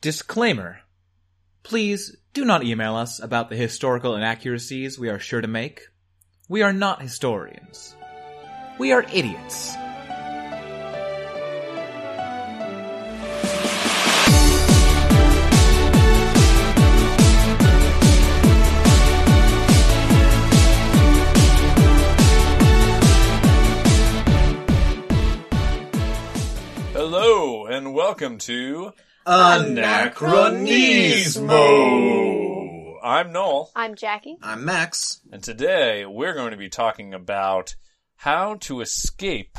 Disclaimer. Please do not email us about the historical inaccuracies we are sure to make. We are not historians. We are idiots. Hello, and welcome to Anachronismo! I'm Noel. I'm Jackie. I'm Max. And today we're going to be talking about how to escape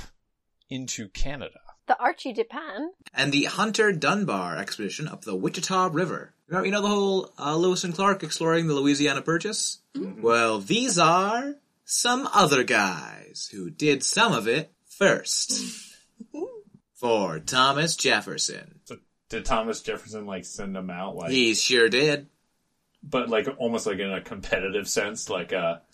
into Canada. The Archie-Depan. And the Hunter Dunbar expedition up the Wichita River. You know the whole Lewis and Clark exploring the Louisiana Purchase? Mm-hmm. Well, these are some other guys who did some of it first. For Thomas Jefferson. Did Thomas Jefferson, send them out? He sure did. But, almost in a competitive sense? Well,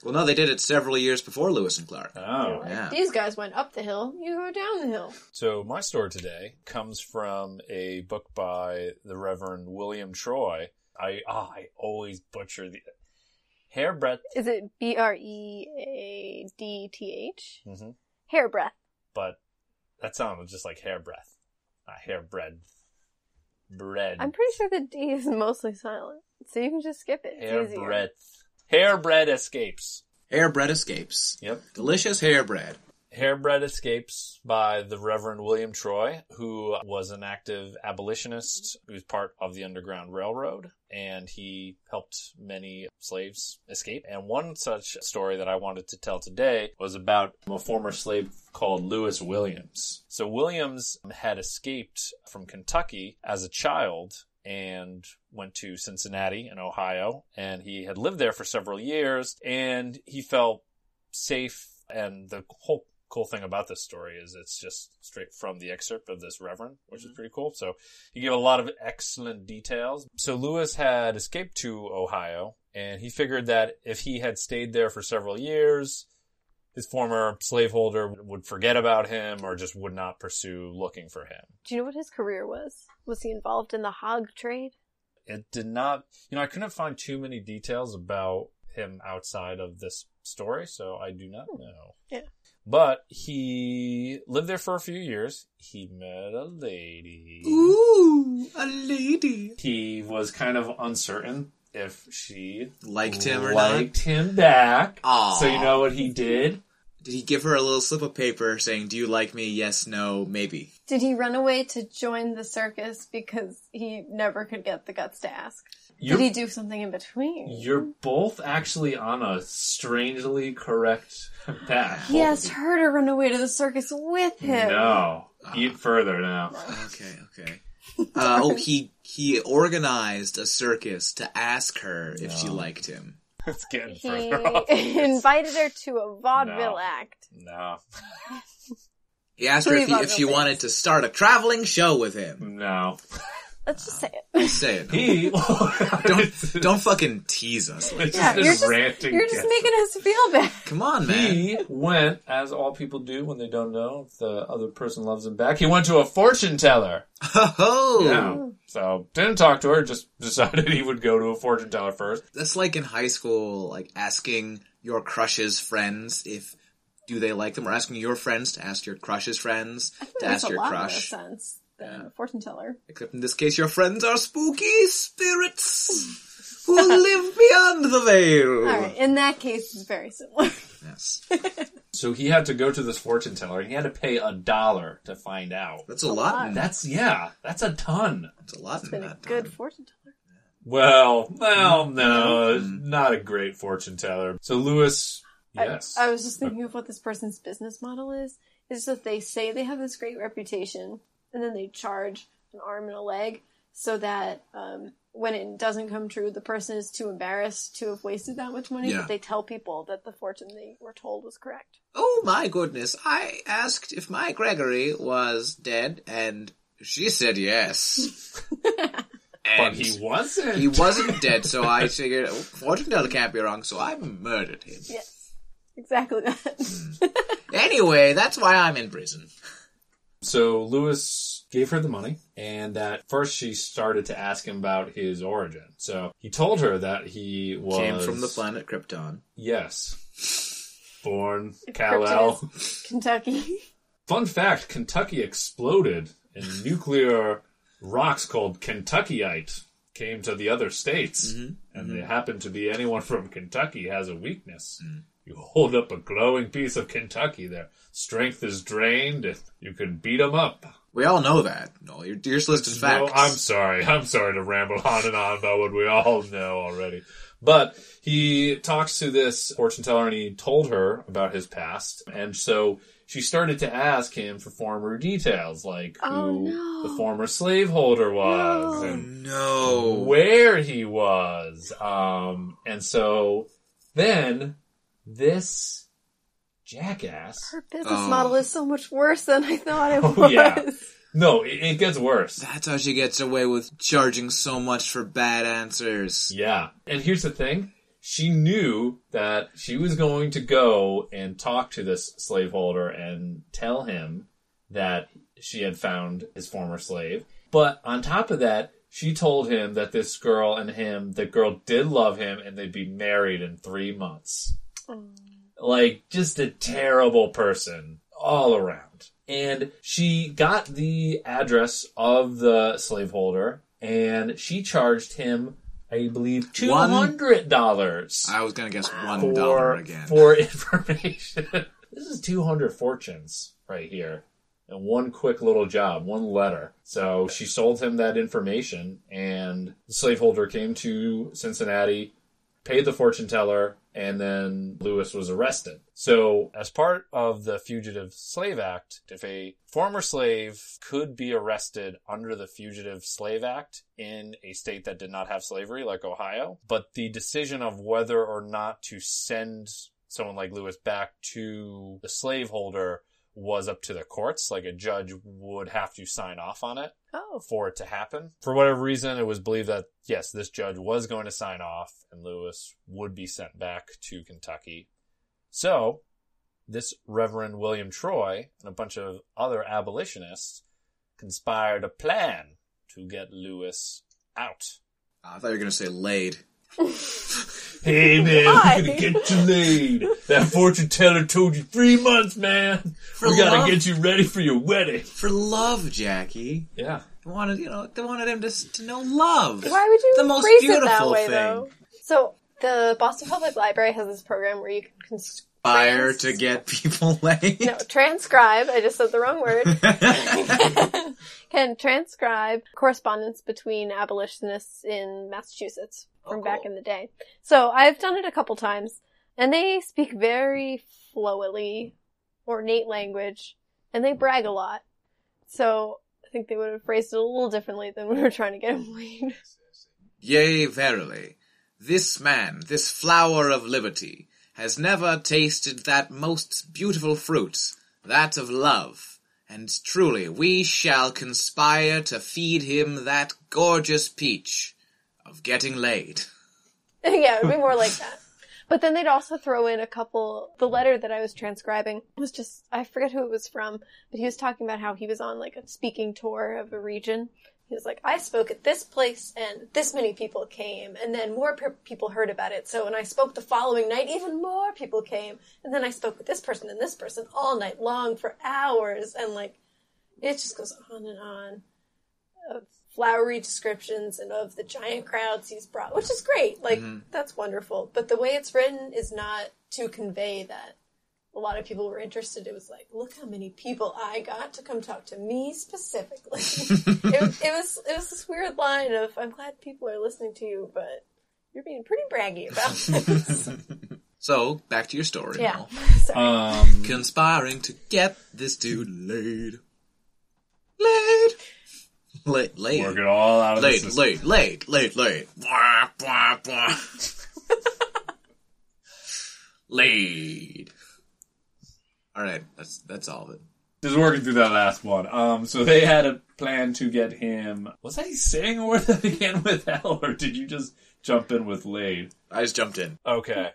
no, they did it several years before Lewis and Clark. Oh. Yeah. These guys went up the hill. You go down the hill. So, my story today comes from a book by the Reverend William Troy. I always butcher the... Hairbread... Is it Breadth? Mm-hmm. Hairbreadth. But that sounded just like hairbreadth. Not hairbread. Bread. I'm pretty sure the D is mostly silent, so you can just skip it. Hairbread Escapes. Hairbread Escapes. Yep. Delicious hairbread. Hairbread Escapes by the Reverend William Troy, who was an active abolitionist. He was part of the Underground Railroad, and he helped many slaves escape. And one such story that I wanted to tell today was about a former slave called Lewis Williams. So Williams had escaped from Kentucky as a child and went to Cincinnati in Ohio, and he had lived there for several years, and he felt safe, and the whole cool thing about this story is it's just straight from the excerpt of this reverend, which is pretty cool. So he gave a lot of excellent details. So Lewis had escaped to Ohio, and he figured that if he had stayed there for several years, his former slaveholder would forget about him or just would not pursue looking for him. Do you know what his career was? Was he involved in the hog trade? It did not... I couldn't find too many details about him outside of this story, so I do not know. Yeah. But he lived there for a few years. He met a lady. Ooh, a lady. He was kind of uncertain if she liked him or not. Liked him back. Aww. So you know what he did? Did he give her a little slip of paper saying, "Do you like me? Yes, no, maybe"? Did he run away to join the circus because he never could get the guts to ask? Did he do something in between? You're both actually on a strangely correct path. He asked her to run away to the circus with him. No. Eat further now. Okay. He organized a circus to ask her if she liked him. It's getting further off. He invited her to a vaudeville act. No. He asked her if she wanted to start a traveling show with him. No. Let's just say it. Just say it. Don't fucking tease us. You're just making us feel bad. Come on, man. He went, as all people do when they don't know if the other person loves him back, he went to a fortune teller. Oh! So, didn't talk to her, just decided he would go to a fortune teller first. That's like in high school, asking your crush's friends if... Do they like them? Or asking your friends to ask your crush's friends to ask your crush. That makes a lot more sense than a fortune teller. Except in this case, your friends are spooky spirits who live beyond the veil. All right, in that case, it's very similar. Yes. So he had to go to this fortune teller, and he had to pay $1 to find out. That's a lot. That's a ton. That's a lot. It's been a good fortune teller. Well, no, not a great fortune teller. So Lewis... Yes. I was just thinking of what this person's business model is. It's that they say they have this great reputation, and then they charge an arm and a leg so that when it doesn't come true, the person is too embarrassed to have wasted that much money, but they tell people that the fortune they were told was correct. Oh, my goodness. I asked if my Gregory was dead, and she said yes. But he wasn't. He wasn't dead, so I figured, fortune teller can't be wrong, so I murdered him. Yes. Exactly that. Anyway, that's why I'm in prison. So Lewis gave her the money, and that first she started to ask him about his origin. So he told her that he was... Came from the planet Krypton. Yes. Born Kal-El. Kentucky. Fun fact, Kentucky exploded and nuclear rocks called Kentuckyite came to the other states, and they happened to be anyone from Kentucky has a weakness. Mm-hmm. You hold up a glowing piece of Kentucky, their strength is drained, and you can beat them up. We all know that. No, you're just listing facts. No, I'm sorry to ramble on and on about what we all know already. But he talks to this fortune teller, and he told her about his past, and so she started to ask him for former details, like the former slaveholder was, where he was. And so then this jackass... Her business model is so much worse than I thought it was. Yeah. No, it gets worse. That's how she gets away with charging so much for bad answers. Yeah. And here's the thing. She knew that she was going to go and talk to this slaveholder and tell him that she had found his former slave. But on top of that, she told him that this girl and him, the girl did love him and they'd be married in 3 months. Like, just a terrible person all around. And she got the address of the slaveholder and she charged him, I believe, $200. I was going to guess $1 again. For information. This is 200 fortunes right here. And one quick little job, one letter. So she sold him that information, and the slaveholder came to Cincinnati, paid the fortune teller, and then Lewis was arrested. So as part of the Fugitive Slave Act, if a former slave could be arrested under the Fugitive Slave Act in a state that did not have slavery, like Ohio, but the decision of whether or not to send someone like Lewis back to the slaveholder was up to the courts. Like, a judge would have to sign off on it for it to happen. For whatever reason, it was believed that, yes, this judge was going to sign off and Lewis would be sent back to Kentucky. So this Reverend William Troy and a bunch of other abolitionists conspired a plan to get Lewis out. I thought you were going to say laid. Hey, man, we're going to get you laid. That fortune teller told you 3 months, man. We got to get you ready for your wedding. For love, Jackie. Yeah. They wanted him to know love. Why would you the most beautiful it that way, thing. Though? So the Boston Public Library has this program where you can conspire to get people laid. No, transcribe. I just said the wrong word. Can transcribe correspondence between abolitionists in Massachusetts from back in the day. So I've done it a couple times, and they speak very flowily, ornate language, and they brag a lot. So I think they would have phrased it a little differently than when we were trying to get him laid. Yea, verily, this man, this flower of liberty, has never tasted that most beautiful fruit, that of love, and truly we shall conspire to feed him that gorgeous peach of getting laid. Yeah, it would be more like that. But then they'd also throw in a couple... The letter that I was transcribing was just... I forget who it was from, but he was talking about how he was on, like, a speaking tour of a region. He was like, I spoke at this place, and this many people came, and then more people heard about it. So when I spoke the following night, even more people came, and then I spoke with this person and this person all night long for hours, and, like, it just goes on and on. Flowery descriptions and of the giant crowds he's brought, which is great. Like, that's wonderful. But the way it's written is not to convey that a lot of people were interested. It was like, look how many people I got to come talk to me specifically. it was this weird line of, I'm glad people are listening to you, but you're being pretty braggy about this. So, back to your story. Yeah. Sorry. Conspiring to get this dude laid. Laid. Work it all out of the system. Laid. Blah, blah, blah. Laid. All right, that's all of it. Just working through that last one. So they had a plan to get him... Was I saying a word that began with L, or did you just jump in with Lade? I just jumped in. Okay.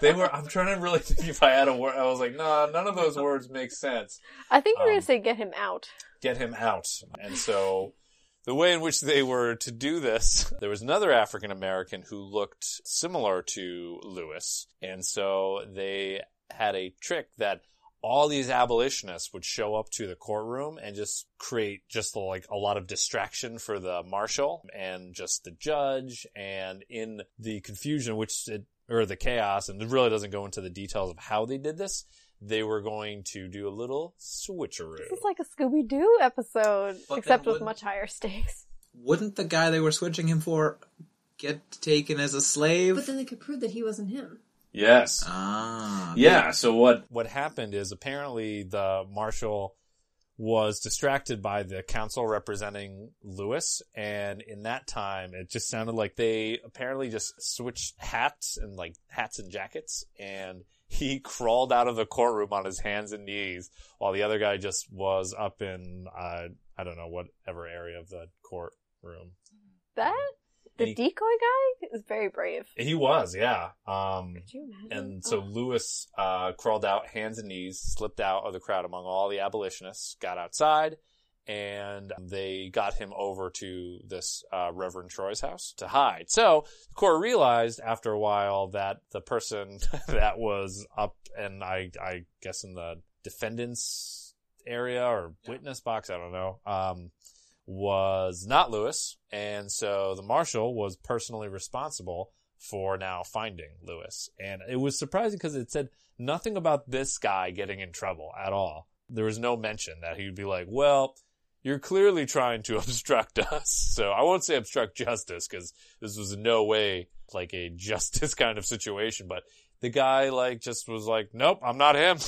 They were... I'm trying to really think if I had a word. I was like, nah, none of those words make sense. I think we're going to say get him out. Get him out. And so... The way in which they were to do this, there was another African-American who looked similar to Lewis. And so they had a trick that all these abolitionists would show up to the courtroom and just create just like a lot of distraction for the marshal and just the judge. And in the confusion, or the chaos, and it really doesn't go into the details of how they did this, they were going to do a little switcheroo. This is like a Scooby-Doo episode, but except with much higher stakes. Wouldn't the guy they were switching him for get taken as a slave? But then they could prove that he wasn't him. Yes. Ah. Yeah, yeah. So what happened is apparently the marshal was distracted by the counsel representing Lewis, and in that time it just sounded like they apparently just switched hats and jackets, and he crawled out of the courtroom on his hands and knees while the other guy just was up in, I don't know, whatever area of the courtroom. Decoy guy is very brave. He was, yeah. Could you imagine? And so Lewis crawled out, hands and knees, slipped out of the crowd among all the abolitionists, got outside, and they got him over to this Reverend Troy's house to hide. So the court realized after a while that the person that was up, and I guess in the defendant's area or witness box, I don't know, was not Lewis. And so the marshal was personally responsible for now finding Lewis. And it was surprising because it said nothing about this guy getting in trouble at all. There was no mention that he'd be like, well... You're clearly trying to obstruct us. So I won't say obstruct justice because this was in no way like a justice kind of situation. But the guy just was like, nope, I'm not him.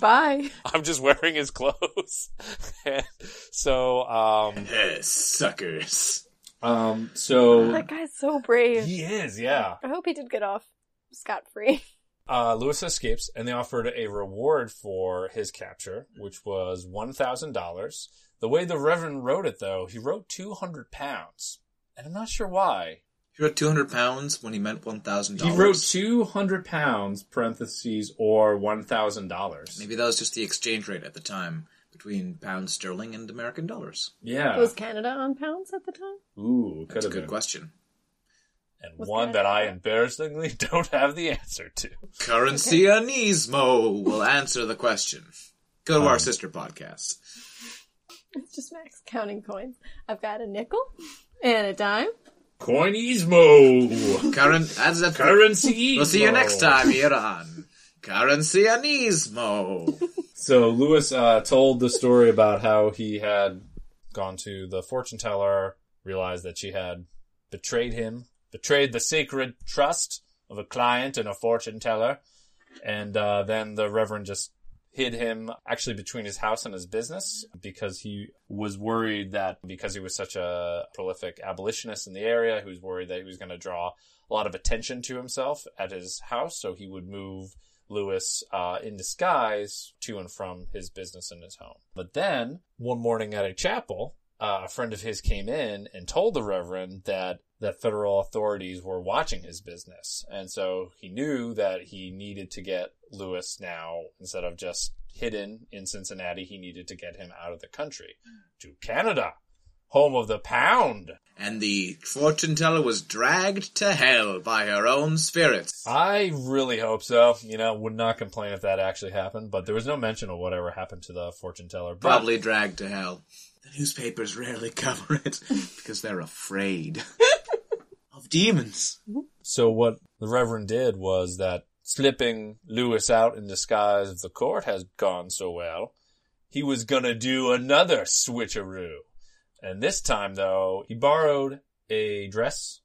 Bye. I'm just wearing his clothes. Suckers. That guy's so brave. He is, yeah. I hope he did get off scot-free. Lewis escapes, and they offered a reward for his capture, which was $1,000. The way the Reverend wrote it, though, he wrote 200 pounds. And I'm not sure why. He wrote 200 pounds when he meant $1,000? He wrote 200 pounds, parentheses, or $1,000. Maybe that was just the exchange rate at the time between pounds sterling and American dollars. Yeah. Was Canada on pounds at the time? Ooh, could have been. That's a good question. And was one that I embarrassingly don't have the answer to. Currencionismo will answer the question. Go to our sister podcast. It's just Max counting coins. I've got a nickel and a dime. Coinismo! Currency. We'll see you next time here on Currencionismo. So Lewis told the story about how he had gone to the fortune teller, realized that she had betrayed him, betrayed the sacred trust of a client and a fortune teller, and then the Reverend just hid him actually between his house and his business because he was worried that because he was such a prolific abolitionist in the area, he was worried that he was going to draw a lot of attention to himself at his house. So he would move Lewis in disguise to and from his business and his home. But then one morning at a chapel, a friend of his came in and told the Reverend that federal authorities were watching his business. And so he knew that he needed to get Lewis now, instead of just hidden in Cincinnati, he needed to get him out of the country to Canada, home of the pound. And the fortune teller was dragged to hell by her own spirits. I really hope so. Would not complain if that actually happened, but there was no mention of whatever happened to the fortune teller. Probably dragged to hell. The newspapers rarely cover it because they're afraid of demons. So what the Reverend did was that slipping Lewis out in disguise of the court has gone so well, he was going to do another switcheroo. And this time, though, he borrowed a dress,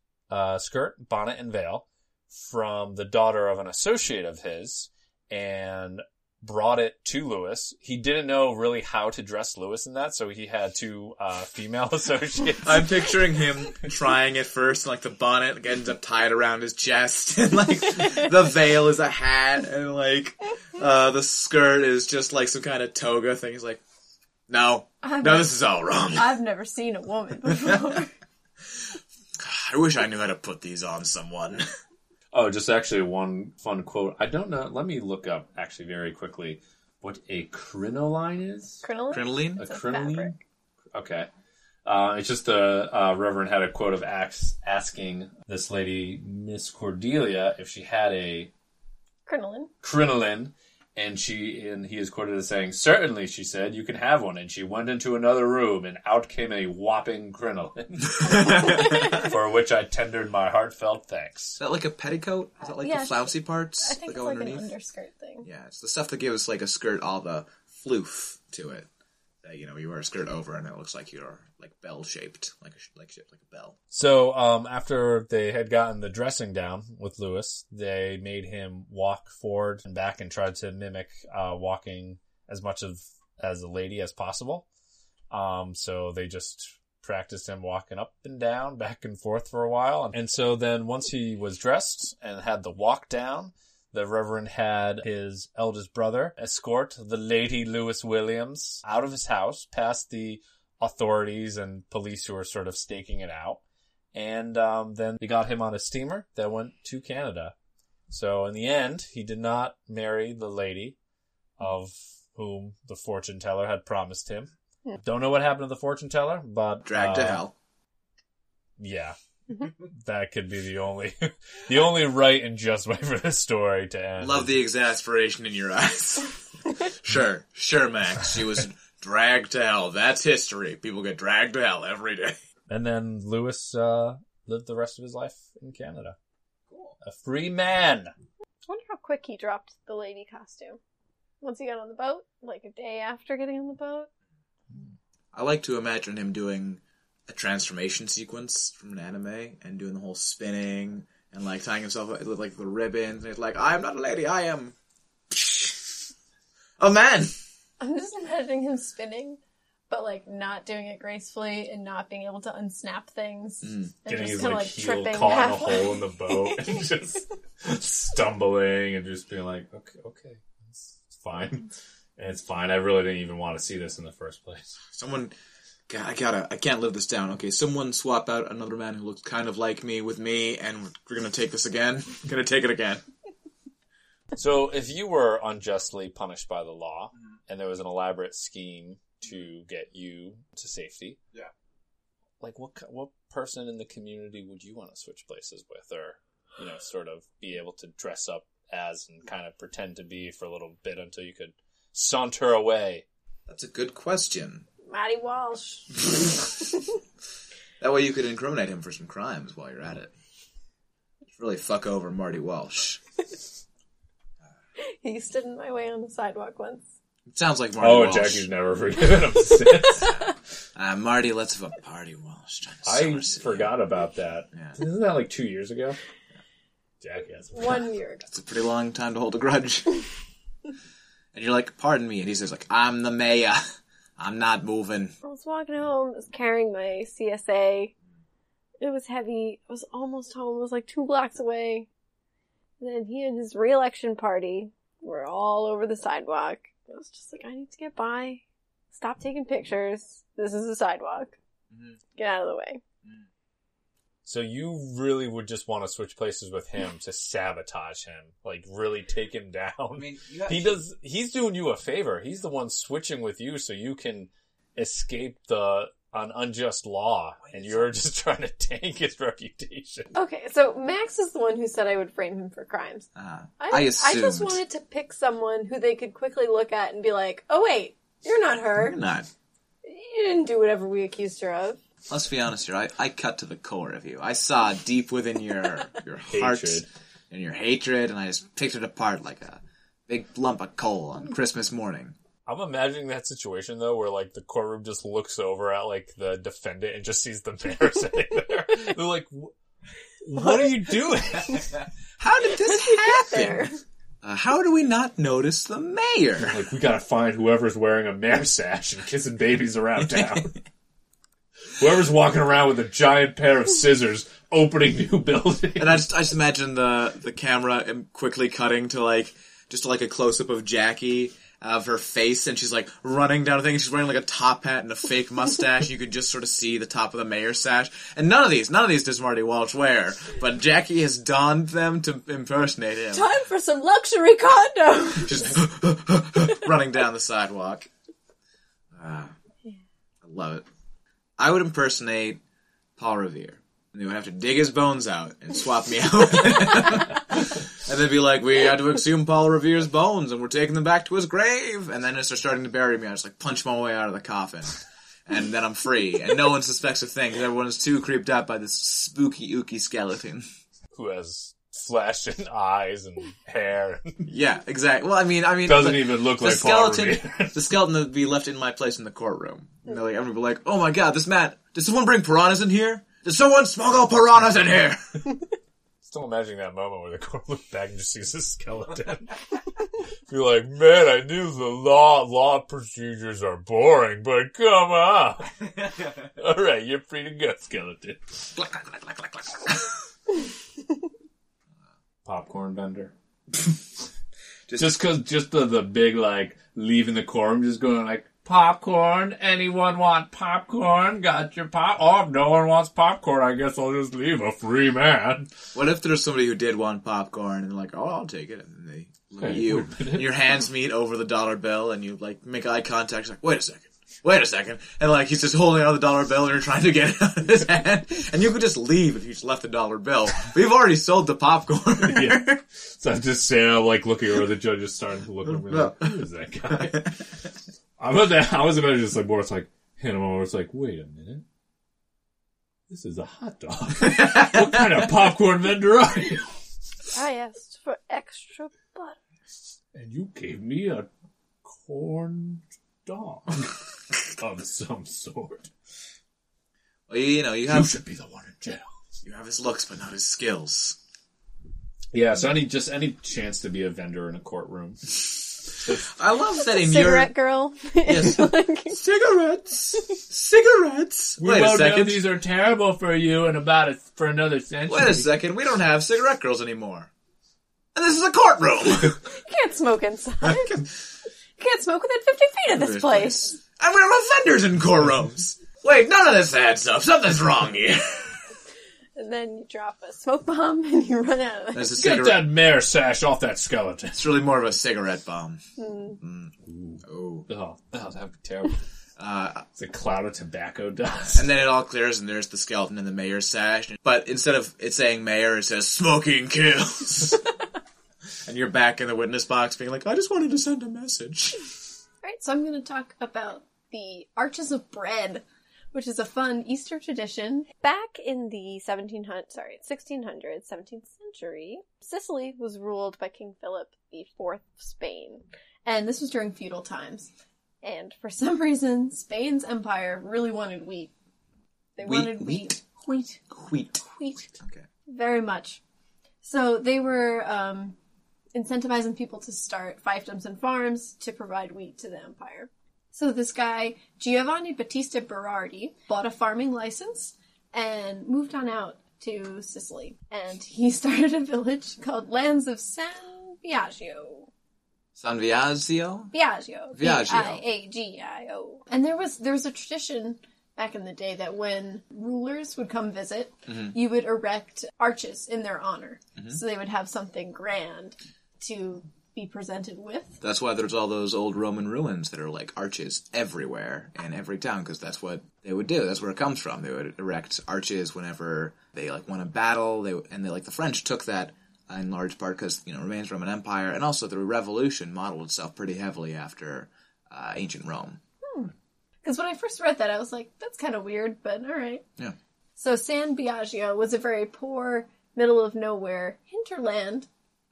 skirt, bonnet, and veil from the daughter of an associate of his and brought it to Lewis. He didn't know really how to dress Lewis in that, so he had two female associates. I'm picturing him trying it first, and the bonnet ends up tied around his chest, and the veil is a hat, and The skirt is just like some kind of toga thing. He's like, no, this is all wrong. I've never seen a woman before. I wish I knew how to put these on someone. Oh, just actually one fun quote. I don't know. Let me look up actually very quickly what a crinoline is. Crinoline? A crinoline? Fabric. Okay. It's just the Reverend had a quote of Acts asking this lady, Miss Cordelia, if she had a crinoline. And he is quoted as saying, "Certainly," she said, "you can have one." And she went into another room, and out came a whopping crinoline, for which I tendered my heartfelt thanks. Is that like a petticoat? Is that like the flouncy parts? I think it's like underneath? An underskirt thing. Yeah, it's the stuff that gives like a skirt all the floof to it. That, you know, you wear a skirt over, and it looks like you're like bell shaped, like a bell. So after they had gotten the dressing down with Lewis, they made him walk forward and back and tried to mimic walking as much as a lady as possible. So they just practiced him walking up and down, back and forth for a while. And so then once he was dressed and had the walk down, the Reverend had his eldest brother escort the Lady Lewis Williams out of his house past the authorities and police who were sort of staking it out. And then they got him on a steamer that went to Canada. So in the end, he did not marry the lady of whom the fortune teller had promised him. Yeah. Don't know what happened to the fortune teller, but... dragged to hell. Yeah. That could be the only right and just way for this story to end. Love the exasperation in your eyes. Sure, Max. She was... dragged to hell. That's history. People get dragged to hell every day. And then Lewis lived the rest of his life in Canada. Cool. A free man. I wonder how quick he dropped the lady costume. Once he got on the boat, like a day after getting on the boat. I like to imagine him doing a transformation sequence from an anime and doing the whole spinning and like tying himself up with like the ribbons. And he's like, "I am not a lady. I am a man." I'm just imagining him spinning, but, like, not doing it gracefully and not being able to unsnap things. Mm. And getting his, like heel caught in a hole in the boat and just stumbling and just being like, okay, it's fine. And it's fine. I really didn't even want to see this in the first place. I can't live this down. Okay, someone swap out another man who looks kind of like me with me, and we're going to take this again. Going to take it again. So if you were unjustly punished by the law, and there was an elaborate scheme to get you to safety, yeah, like what person in the community would you want to switch places with, or sort of be able to dress up as and kind of pretend to be for a little bit until you could saunter away? That's a good question. Matty Walsh. That way you could incriminate him for some crimes while you're at it. Just really fuck over Marty Walsh. He stood in my way on the sidewalk once. It sounds like Marty Walsh. Oh, Jackie's never forgiven him since. Marty, let's have a party, Walsh. I forgot about that. Yeah. Isn't that like 2 years ago? Yeah. Jackie has 1 year ago. That's a pretty long time to hold a grudge. And you're like, "Pardon me." And he says, like, "I'm the mayor. I'm not moving." I was walking home. I was carrying my CSA. It was heavy. I was almost home. I was like 2 blocks away. And then he and his re-election party were all over the sidewalk. I was just like, I need to get by. Stop taking pictures. This is a sidewalk. Mm-hmm. Get out of the way. So you really would just want to switch places with him to sabotage him. Like, really take him down. I mean, he's doing you a favor. He's the one switching with you so you can escape an unjust law, and you're just trying to tank his reputation. Okay, so Max is the one who said I would frame him for crimes. I just wanted to pick someone who they could quickly look at and be like, "Oh wait, you're not her. You're not. You didn't do whatever we accused her of." Let's be honest here. I cut to the core of you. I saw deep within your heart and your hatred, and I just picked it apart like a big lump of coal on Christmas morning. I'm imagining that situation, though, where, like, the courtroom just looks over at, like, the defendant and just sees the mayor sitting there. They're like, what are you doing? How did this happen? How do we not notice the mayor? Like, we gotta find whoever's wearing a mayor sash and kissing babies around town. Whoever's walking around with a giant pair of scissors opening new buildings. And I just imagine the camera quickly cutting to, like, just like a close-up of Jackie, of her face, and she's, like, running down a thing. She's wearing, like, a top hat and a fake mustache. You could just sort of see the top of the mayor's sash. And none of these does Marty Walsh wear. But Jackie has donned them to impersonate him. Time for some luxury condoms! She's running down the sidewalk. I love it. I would impersonate Paul Revere. And they would have to dig his bones out and swap me out. And they'd be like, we had to exhume Paul Revere's bones, and we're taking them back to his grave. And then as they're starting to bury me, I just, like, punch my way out of the coffin. And then I'm free. And no one suspects a thing, because everyone's too creeped out by this spooky, ooky skeleton. Who has flesh and eyes and hair. Yeah, exactly. Well, I mean... Doesn't even look like Paul Revere. The skeleton would be left in my place in the courtroom. And they're like, everyone would be like, oh my god, this Matt... Did someone bring piranhas in here? Did someone smuggle piranhas in here? Still imagining that moment where the court looked back and just sees a skeleton. You're like, man, I knew the law procedures are boring, but come on. All right, you're free to go, skeleton. Popcorn vendor. just the big, like, leaving the courtroom, just going like, popcorn, anyone want popcorn? Got your pop? Oh, if no one wants popcorn, I guess I'll just leave a free man. What if there's somebody who did want popcorn and they're like, oh, I'll take it, and they look at you, and your hands meet over the dollar bill, and you, like, make eye contact, it's like, wait a second, and, like, he's just holding out the dollar bill, and you're trying to get it out of his hand, and you could just leave if you just left the dollar bill. We've already sold the popcorn. Yeah. So I'm just saying, I'm, like, looking over the judge is starting to look over me like, who is that guy? I was imagining just like more. It's like animal. Where it's like, wait a minute, this is a hot dog. What kind of popcorn vendor are you? I asked for extra butter, and you gave me a corn dog of some sort. Well, you should be the one in jail. You have his looks, but not his skills. Yeah. So any chance to be a vendor in a courtroom. I love that in Cigarette girl. Yes. Cigarettes. We all know these are terrible for you and for another century. Wait a second. We don't have cigarette girls anymore. And this is a courtroom. You can't smoke inside. You can't smoke within 50 feet of this place. And we don't have vendors in courtrooms. Wait, none of this bad stuff. Something's wrong here. And then you drop a smoke bomb and you run out of it. Get that mayor sash off that skeleton. It's really more of a cigarette bomb. Mm. Mm. Oh, that would be terrible. It's a cloud of tobacco dust. And then it all clears and there's the skeleton and the mayor's sash. But instead of it saying mayor, it says smoking kills. And you're back in the witness box being like, I just wanted to send a message. All right, so I'm going to talk about the Arches of Bread, which is a fun Easter tradition. Back in the 17th century, Sicily was ruled by King Philip IV of Spain. And this was during feudal times. And for some reason, Spain's empire really wanted wheat. Wheat. Okay. Very much. So they were incentivizing people to start fiefdoms and farms to provide wheat to the empire. So this guy, Giovanni Battista Berardi, bought a farming license and moved on out to Sicily. And he started a village called Lands of San Viaggio. San Viaggio? Viaggio. Viaggio. And there was a tradition back in the day that when rulers would come visit, mm-hmm. you would erect arches in their honor. Mm-hmm. So they would have something grand to be presented with. That's why there's all those old Roman ruins that are like arches everywhere in every town, because that's what they would do. That's where it comes from. They would erect arches whenever they like won a battle. The French took that in large part because remains Roman Empire, and also the Revolution modeled itself pretty heavily after ancient Rome. Because when I first read that, I was like, that's kind of weird, but all right. Yeah. So San Biagio was a very poor, middle of nowhere hinterland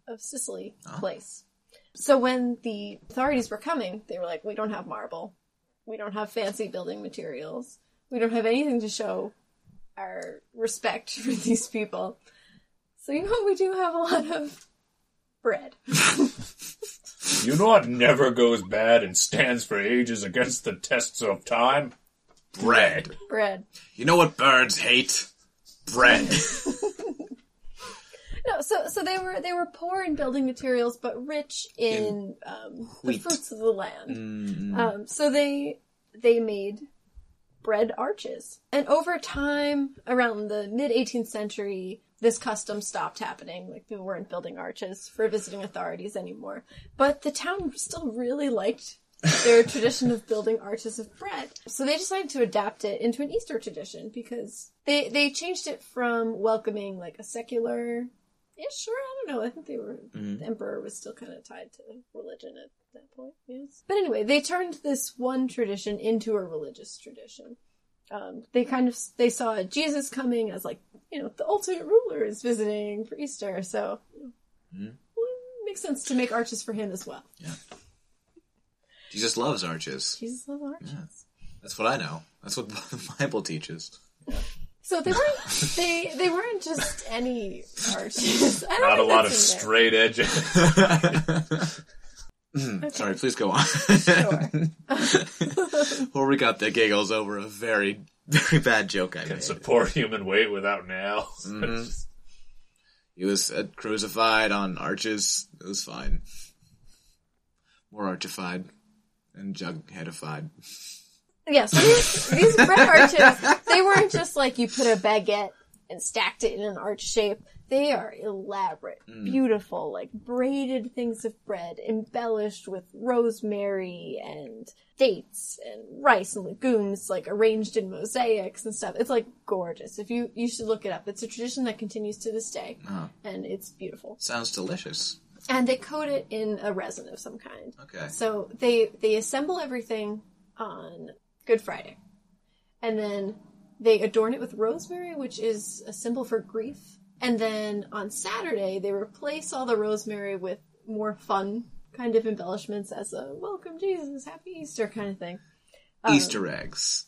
of Sicily place. So when the authorities were coming, they were like, we don't have marble. We don't have fancy building materials. We don't have anything to show our respect for these people. So we do have a lot of bread. What never goes bad and stands for ages against the tests of time? Bread. Bread. What birds hate? Bread. No, so they were poor in building materials, but rich in the fruits of the land. Mm. So they made bread arches, and over time, around the mid 18th century, this custom stopped happening. Like, people weren't building arches for visiting authorities anymore, but the town still really liked their tradition of building arches of bread. So they decided to adapt it into an Easter tradition, because they changed it from welcoming like a secular... Yeah, sure, I don't know. I think they were... Mm-hmm. The emperor was still kind of tied to religion at that point, yes. But anyway, they turned this one tradition into a religious tradition. They saw Jesus coming as like, you know, the ultimate ruler is visiting for Easter, so... Mm-hmm. Well, it makes sense to make arches for him as well. Yeah. Jesus loves arches. Jesus loves arches. Yeah. That's what I know. That's what the Bible teaches. Yeah. So they weren't they weren't just any arches. I don't... Not a lot of straight edges. Okay. Sorry, please go on. Sure. Well, we got the giggles over a very, very bad joke I made. Can support human weight without nails. Mm-hmm. He was crucified on arches. It was fine. More archified and jugheadified. Yes, yeah, so these bread arches, they weren't just like you put a baguette and stacked it in an arch shape. They are elaborate, beautiful, like braided things of bread embellished with rosemary and dates and rice and legumes, like arranged in mosaics and stuff. It's like gorgeous. If you should look it up. It's a tradition that continues to this day, and it's beautiful. Sounds delicious. And they coat it in a resin of some kind. Okay. So they assemble everything on Good Friday. And then they adorn it with rosemary, which is a symbol for grief. And then on Saturday, they replace all the rosemary with more fun kind of embellishments as a welcome Jesus, happy Easter kind of thing. Easter eggs.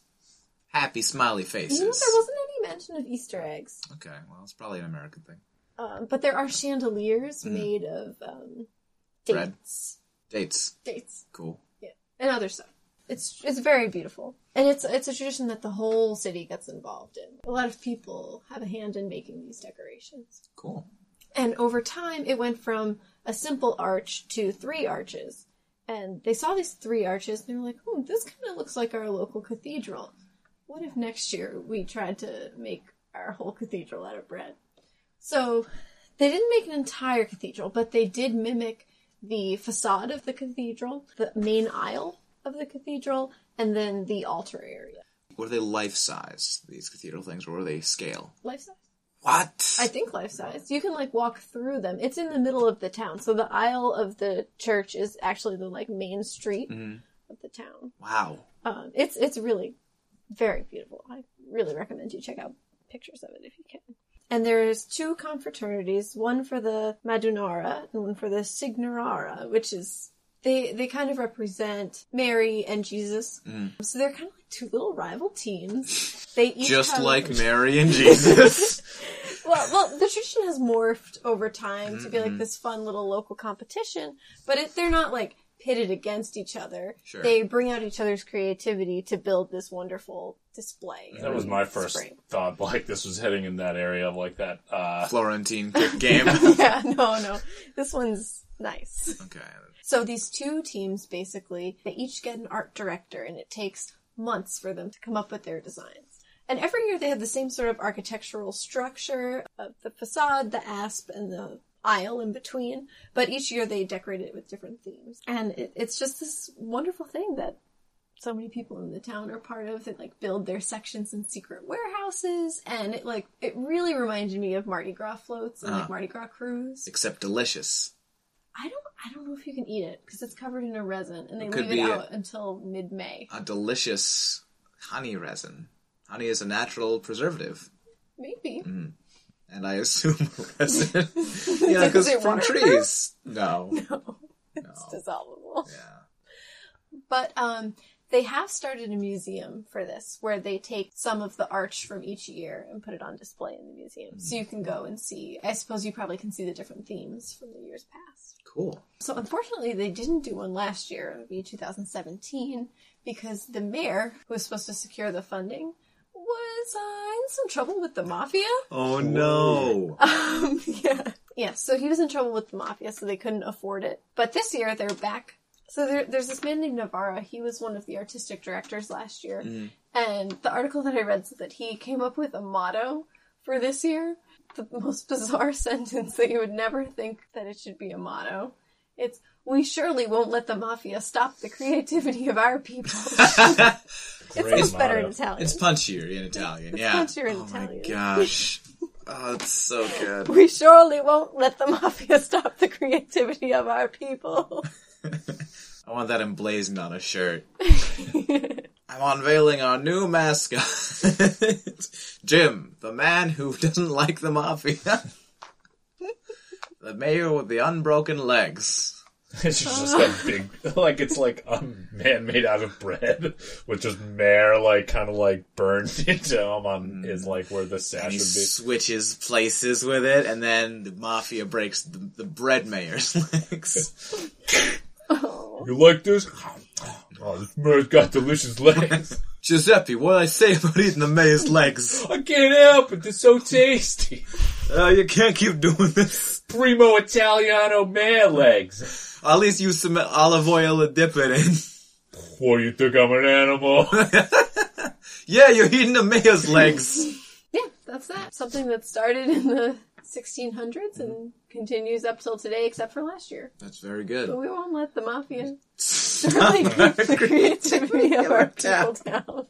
Happy smiley faces. You know, there wasn't any mention of Easter eggs. Okay, well, it's probably an American thing. But there are chandeliers made of dates. Bread. Dates. Cool. Yeah, and other stuff. It's very beautiful, and it's a tradition that the whole city gets involved in. A lot of people have a hand in making these decorations. Cool. And over time, it went from a simple arch to 3 arches, and they saw these 3 arches, and they were like, "Oh, this kind of looks like our local cathedral. What if next year we tried to make our whole cathedral out of bread?" So they didn't make an entire cathedral, but they did mimic the facade of the cathedral, the main aisle of the cathedral, and then the altar area. Were they life-size, these cathedral things, or were they scale? Life-size. What? I think life-size. You can, like, walk through them. It's in the middle of the town, so the aisle of the church is actually the, like, main street of the town. Wow. It's really very beautiful. I really recommend you check out pictures of it if you can. And there's 2 confraternities, one for the Madunara and one for the Signorara, which is... They kind of represent Mary and Jesus. Mm. So they're kind of like 2 little rival teams. They each just have... like Mary and Jesus. Well, the tradition has morphed over time to be like this fun little local competition, but they're not like pitted against each other. Sure. They bring out each other's creativity to build this wonderful display. That was my first thought, like, this was heading in that area of, like, that... Florentine game. Yeah, no. This one's nice. Okay. So these 2 teams, basically, they each get an art director, and it takes months for them to come up with their designs. And every year they have the same sort of architectural structure of the facade, the asp, and the aisle in between, but each year they decorate it with different themes. And it's just this wonderful thing that so many people in the town are part of. They, like, build their sections in secret warehouses, and it really reminded me of Mardi Gras floats and Mardi Gras crews. Except delicious. I don't know if you can eat it, because it's covered in a resin, and they leave it out until mid-May. A delicious honey resin. Honey is a natural preservative. Maybe. Mm. And I assume resin. Yeah, because from trees. No. It's dissolvable. Yeah. But they have started a museum for this, where they take some of the arch from each year and put it on display in the museum. Mm-hmm. So you can go and see. I suppose you probably can see the different themes from the years past. Cool. So unfortunately, they didn't do one last year. It would be 2017, because the mayor, who was supposed to secure the funding, was in some trouble with the mafia. Oh, no. Yeah. Yeah, so he was in trouble with the mafia, so they couldn't afford it. But this year, they're back. So there's this man named Navarra. He was one of the artistic directors last year. Mm. And the article that I read said that he came up with a motto for this year. The most bizarre sentence that you would never think that it should be a motto. It's, "We surely won't let the mafia stop the creativity of our people." It's better in Italian. It's punchier in Italian, yeah. It's punchier in Italian. Oh my gosh. Oh, it's so good. "We surely won't let the mafia stop the creativity of our people." I want that emblazoned on a shirt. "I'm unveiling our new mascot, Jim, the man who doesn't like the mafia. The mayor with the unbroken legs." It's just that big, like, it's like a man made out of bread with just "mayor" like kind of like burned into him on is like where the sash would be. Switches places with it, and then the mafia breaks the bread mayor's legs. Oh. "You like this? Oh, this mayor's got delicious legs." "Giuseppe, what did I say about eating the mayor's legs?" "I can't help it. They're so tasty." "You can't keep doing this. Primo Italiano mayor legs." "At least use some olive oil and dip it in." "What, you think I'm an animal?" "Yeah, you're eating the mayor's legs." Yeah, that's that. Something that started in the 1600s and continues up till today, except for last year. That's very good. But we won't let the mafia surely keep the creativity of our people down.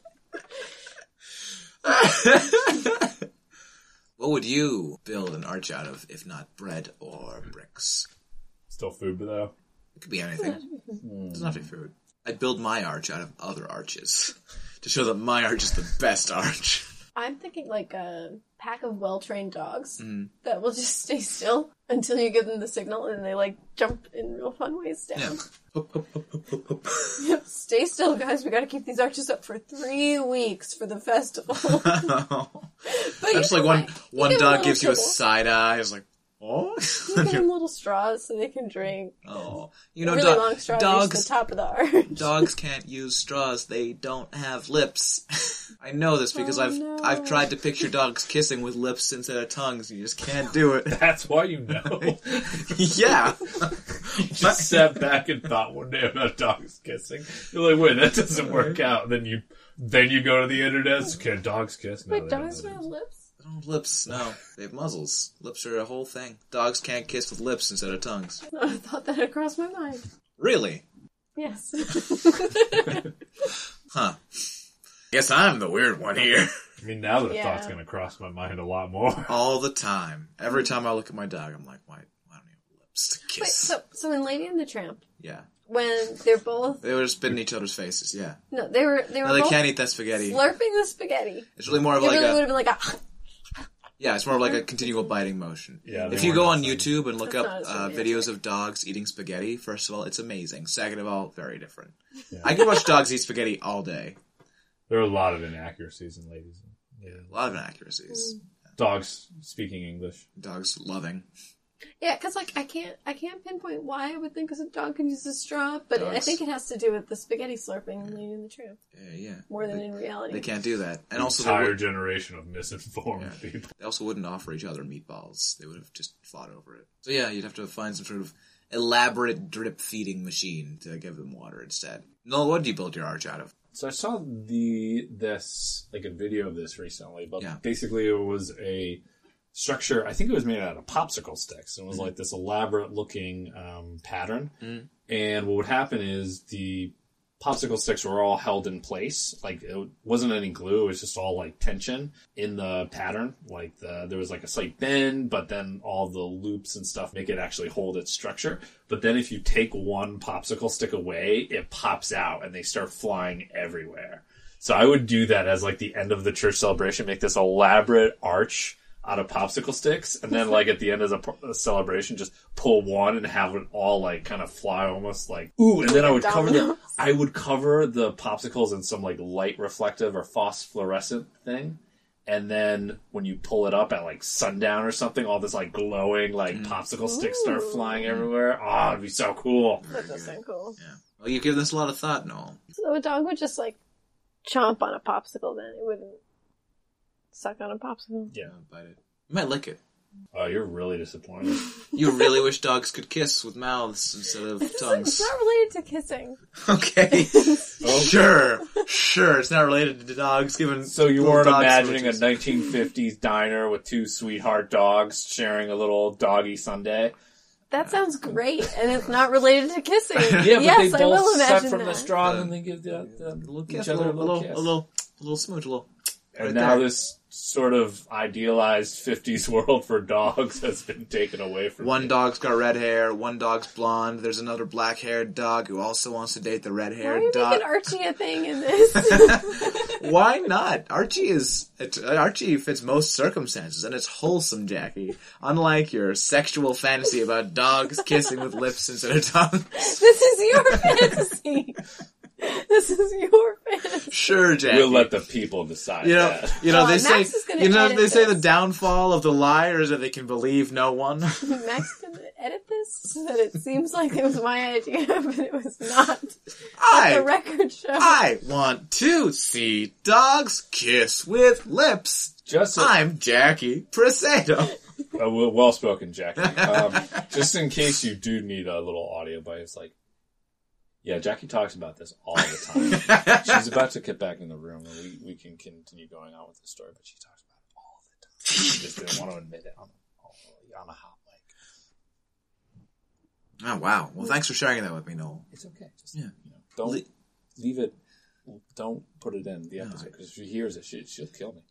What would you build an arch out of, if not bread or bricks? Still food, though. It could be anything. It doesn't have to be food. I'd build my arch out of other arches to show that my arch is the best arch. I'm thinking like a pack of well-trained dogs that will just stay still until you give them the signal, and they like jump in real fun ways down. Yeah. Stay still, guys. We got to keep these arches up for 3 weeks for the festival. But that's like one dog gives you a side eye. It's like, "Oh." You give them little straws so they can drink. Oh, you know, really long straws dogs reach the top of the arch. Dogs can't use straws; they don't have lips. I know this because I've tried to picture dogs kissing with lips instead of tongues. You just can't do it. That's why you know. Yeah. You just sat back and thought one day about dogs kissing. You're like, "Wait, that doesn't work out." And then you go to the internet. Can dogs kiss? No, wait, dogs don't have lips. Lips, no. They have muzzles. Lips are a whole thing. Dogs can't kiss with lips instead of tongues. I thought that had crossed my mind. Really? Yes. Huh. Guess I'm the weird one here. I mean, now that thought's going to cross my mind a lot more. All the time. Every time I look at my dog, I'm like, why don't you have lips to kiss? Wait, so in Lady and the Tramp... Yeah. When they're both... They were just spitting each other's faces, yeah. No, they were both... No, they can't eat that spaghetti. Slurping the spaghetti. It's really more of like a... It really would have been like a... Yeah, it's more of like a continual biting motion. Yeah, if you go on YouTube and look up videos of dogs eating spaghetti, first of all, it's amazing. Second of all, very different. Yeah. I can watch dogs eat spaghetti all day. There are a lot of inaccuracies in ladies. Yeah, a lot of inaccuracies. Mm. Yeah. Dogs speaking English. Dogs loving. Yeah, because like I can't pinpoint why I would think a dog can use a straw, but I think it has to do with the spaghetti slurping and leading the tramp. Yeah, more than in reality, they can't do that. And also, the entire generation of misinformed people. They also wouldn't offer each other meatballs; they would have just fought over it. So yeah, you'd have to find some sort of elaborate drip feeding machine to give them water instead. Noel, what did you build your arch out of? So I saw a video of this recently, but basically it was a structure. I think it was made out of popsicle sticks, and it was like this elaborate looking pattern. Mm. And what would happen is the popsicle sticks were all held in place. Like, it wasn't any glue. It was just all like tension in the pattern. Like there was like a slight bend, but then all the loops and stuff make it actually hold its structure. But then if you take one popsicle stick away, it pops out and they start flying everywhere. So I would do that as like the end of the church celebration, make this elaborate arch out of popsicle sticks, and then like at the end of a celebration, just pull one and have it all like kind of fly, almost like ooh. And then I would cover the popsicles in some like light reflective or phosphorescent thing, and then when you pull it up at like sundown or something, all this like glowing like popsicle sticks start flying everywhere. Oh, it'd be so cool. That does sound cool. Yeah. Well, you give this a lot of thought, Noel. So a dog would just like chomp on a popsicle, then it wouldn't suck on a popsicle. Yeah, bite it. You might lick it. Oh, you're really disappointed. You really wish dogs could kiss with mouths instead of tongues. It's not related to kissing. Okay. Oh. Sure, it's not related to dogs. So you weren't imagining a 1950s diner with two sweetheart dogs sharing a little doggy sundae? That sounds great, and it's not related to kissing. Yeah, but yes, they both suck from the straw and they give the look each other a little smooch, a little... And right now this sort of idealized 50s world for dogs has been taken away from One me. Dog's got red hair, one dog's blonde, there's another black-haired dog who also wants to date the red-haired dog. Why are you making Archie a thing in this? Why not? Archie fits most circumstances, and it's wholesome, Jackie. Unlike your sexual fantasy about dogs kissing with lips instead of tongues. This is your fantasy! This is your fantasy. Sure, Jackie. We'll let the people decide. They say the downfall of the liar is that they can believe no one. Max is going to edit this so that it seems like it was my idea, but it was not. The record show. I want to see dogs kiss with lips. I'm Jackie Presedo. Well spoken, Jackie. Just in case you do need a little audio bite, it's like. Yeah, Jackie talks about this all the time. She's about to get back in the room and we can continue going on with the story, but she talks about it all the time. She just didn't want to admit it on a hot mic. Oh, wow. Well, thanks for sharing that with me, Noel. It's okay. Just, don't leave it. Don't put it in the episode, because if she hears it, she'll kill me.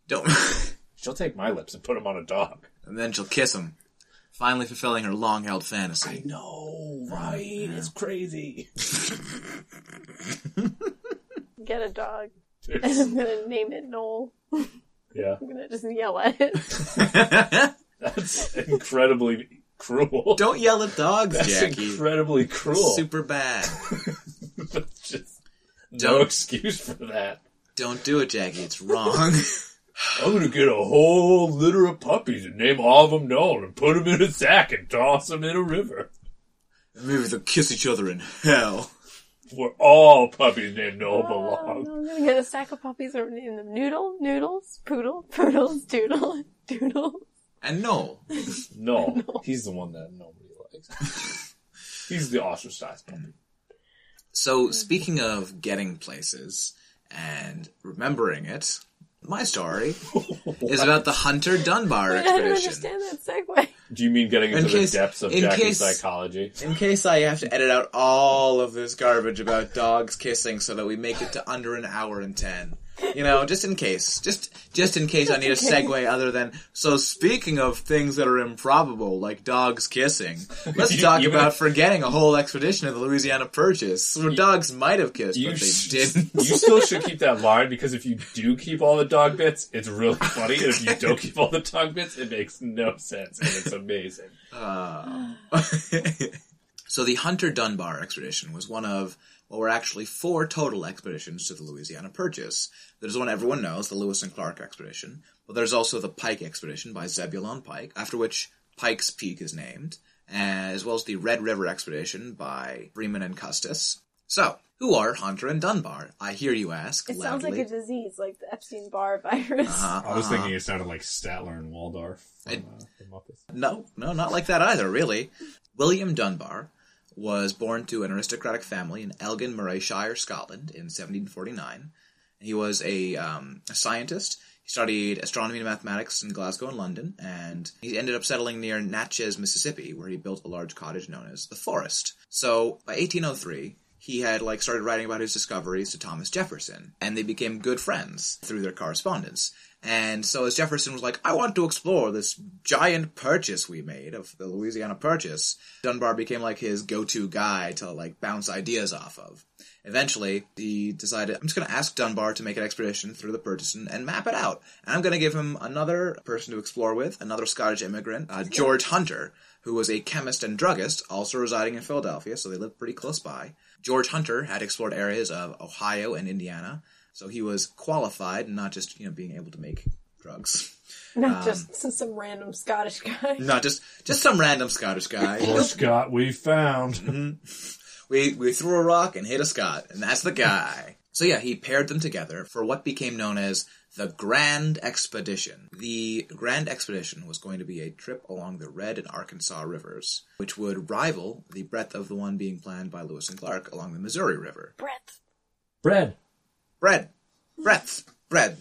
She'll take my lips and put them on a dog. And then she'll kiss him. Finally fulfilling her long-held fantasy. I know, right? Yeah. It's crazy. Get a dog. And I'm going to name it Noel. Yeah. I'm going to just yell at it. That's incredibly cruel. Don't yell at dogs, Jackie. That's incredibly cruel. Super bad. That's just no excuse for that. Don't do it, Jackie. It's wrong. I'm going to get a whole litter of puppies and name all of them Noel and put them in a sack and toss them in a river. And maybe they'll kiss each other in hell. Where all puppies named Noel belong. I'm going to get a sack of puppies and name them Noodle, Noodles, Poodle, Poodles, Doodle, Doodles. And Noel. Noel. He's the one that nobody likes. He's the ostracized puppy. So, speaking of getting places and remembering it... My story is about the Hunter Dunbar expedition. I don't understand that segue. Do you mean getting into the depths of Jackie's psychology? In case I have to edit out all of this garbage about dogs kissing so that we make it to under 1 hour and 10. Just in case. Just in case I need a segue other than... So speaking of things that are improbable, like dogs kissing, let's talk about forgetting a whole expedition of the Louisiana Purchase, where dogs might have kissed, but they didn't. You still should keep that line, because if you do keep all the dog bits, it's really funny, and if you don't keep all the dog bits, it makes no sense, and it's amazing. So the Hunter Dunbar expedition was one of... Well, we're actually 4 total expeditions to the Louisiana Purchase. There's one everyone knows, the Lewis and Clark expedition, but there's also the Pike expedition by Zebulon Pike, after which Pike's Peak is named, as well as the Red River expedition by Freeman and Custis. So, who are Hunter and Dunbar? I hear you ask. It sounds like a disease, like the Epstein-Barr virus. I was thinking it sounded like Statler and Waldorf from Muppets. No, not like that either, really. William Dunbar was born to an aristocratic family in Elgin, Murrayshire, Scotland, in 1749. He was a scientist. He studied astronomy and mathematics in Glasgow and London, and he ended up settling near Natchez, Mississippi, where he built a large cottage known as the Forest. So, by 1803, he had started writing about his discoveries to Thomas Jefferson, and they became good friends through their correspondence. And so as Jefferson was I want to explore this giant purchase we made of the Louisiana Purchase, Dunbar became his go-to guy to bounce ideas off of. Eventually, he decided, I'm just going to ask Dunbar to make an expedition through the purchase and map it out. And I'm going to give him another person to explore with, another Scottish immigrant, George Hunter, who was a chemist and druggist, also residing in Philadelphia, so they lived pretty close by. George Hunter had explored areas of Ohio and Indiana, so he was qualified and not just, being able to make drugs. Not just some random Scottish guy. Not just some random Scottish guy. Poor Scott we found. Mm-hmm. We threw a rock and hit a Scot, and that's the guy. So yeah, he paired them together for what became known as The Grand Expedition. The Grand Expedition was going to be a trip along the Red and Arkansas rivers, which would rival the breadth of the one being planned by Lewis and Clark along the Missouri River. Breadth. Bread. Bread. Breadth. Bread.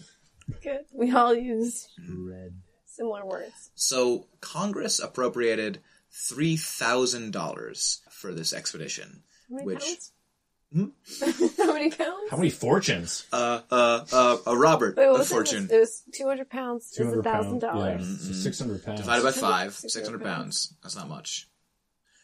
Good. We all use bread. Similar words. So Congress appropriated $3,000 for this expedition. How many pounds? How many pounds? How many fortunes? Robert, wait, a fortune. It was 200 pounds is $1,000. Yeah. So 600 pounds. Divided by 5, 600 pounds. That's not much.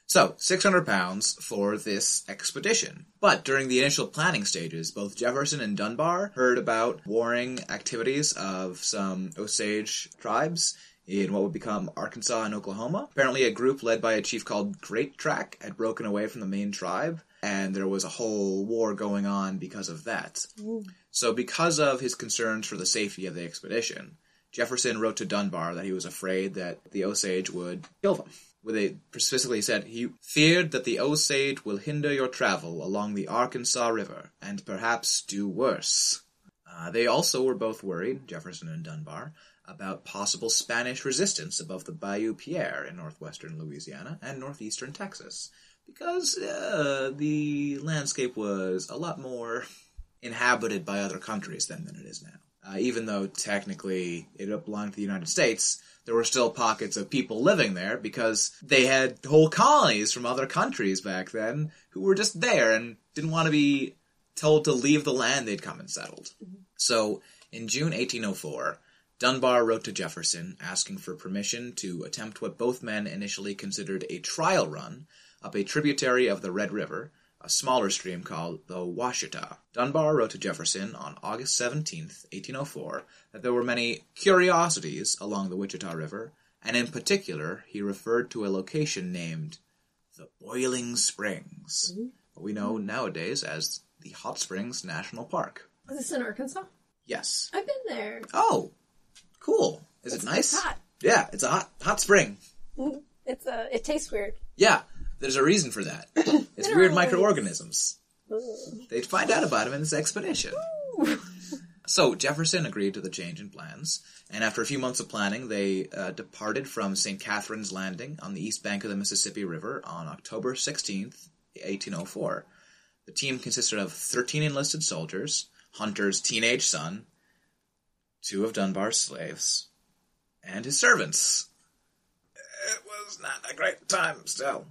So, 600 pounds for this expedition. But during the initial planning stages, both Jefferson and Dunbar heard about warring activities of some Osage tribes in what would become Arkansas and Oklahoma. Apparently a group led by a chief called Great Track had broken away from the main tribe, and there was a whole war going on because of that. Ooh. So because of his concerns for the safety of the expedition, Jefferson wrote to Dunbar that he was afraid that the Osage would kill them. They specifically said, he feared that the Osage will hinder your travel along the Arkansas River, and perhaps do worse. They also were both worried, Jefferson and Dunbar, about possible Spanish resistance above the Bayou Pierre in northwestern Louisiana and northeastern Texas, because the landscape was a lot more inhabited by other countries than it is now. Even though technically it belonged to the United States, there were still pockets of people living there because they had whole colonies from other countries back then who were just there and didn't want to be told to leave the land they'd come and settled. Mm-hmm. So in June 1804, Dunbar wrote to Jefferson asking for permission to attempt what both men initially considered a trial run up a tributary of the Red River, a smaller stream called the Washita. Dunbar wrote to Jefferson on August 17, 1804, that there were many curiosities along the Wichita River, and in particular, he referred to a location named the Boiling Springs, what we know nowadays as the Hot Springs National Park. Is this in Arkansas? Yes. I've been there. Oh, cool. Is it nice? It's hot. Yeah, it's a hot spring. It tastes weird. Yeah. There's a reason for that. It's weird microorganisms. They'd find out about him in this expedition. So Jefferson agreed to the change in plans, and after a few months of planning, they departed from St. Catherine's Landing on the east bank of the Mississippi River on October 16th, 1804. The team consisted of 13 enlisted soldiers, Hunter's teenage son, 2 of Dunbar's slaves, and his servants. It was not a great time still.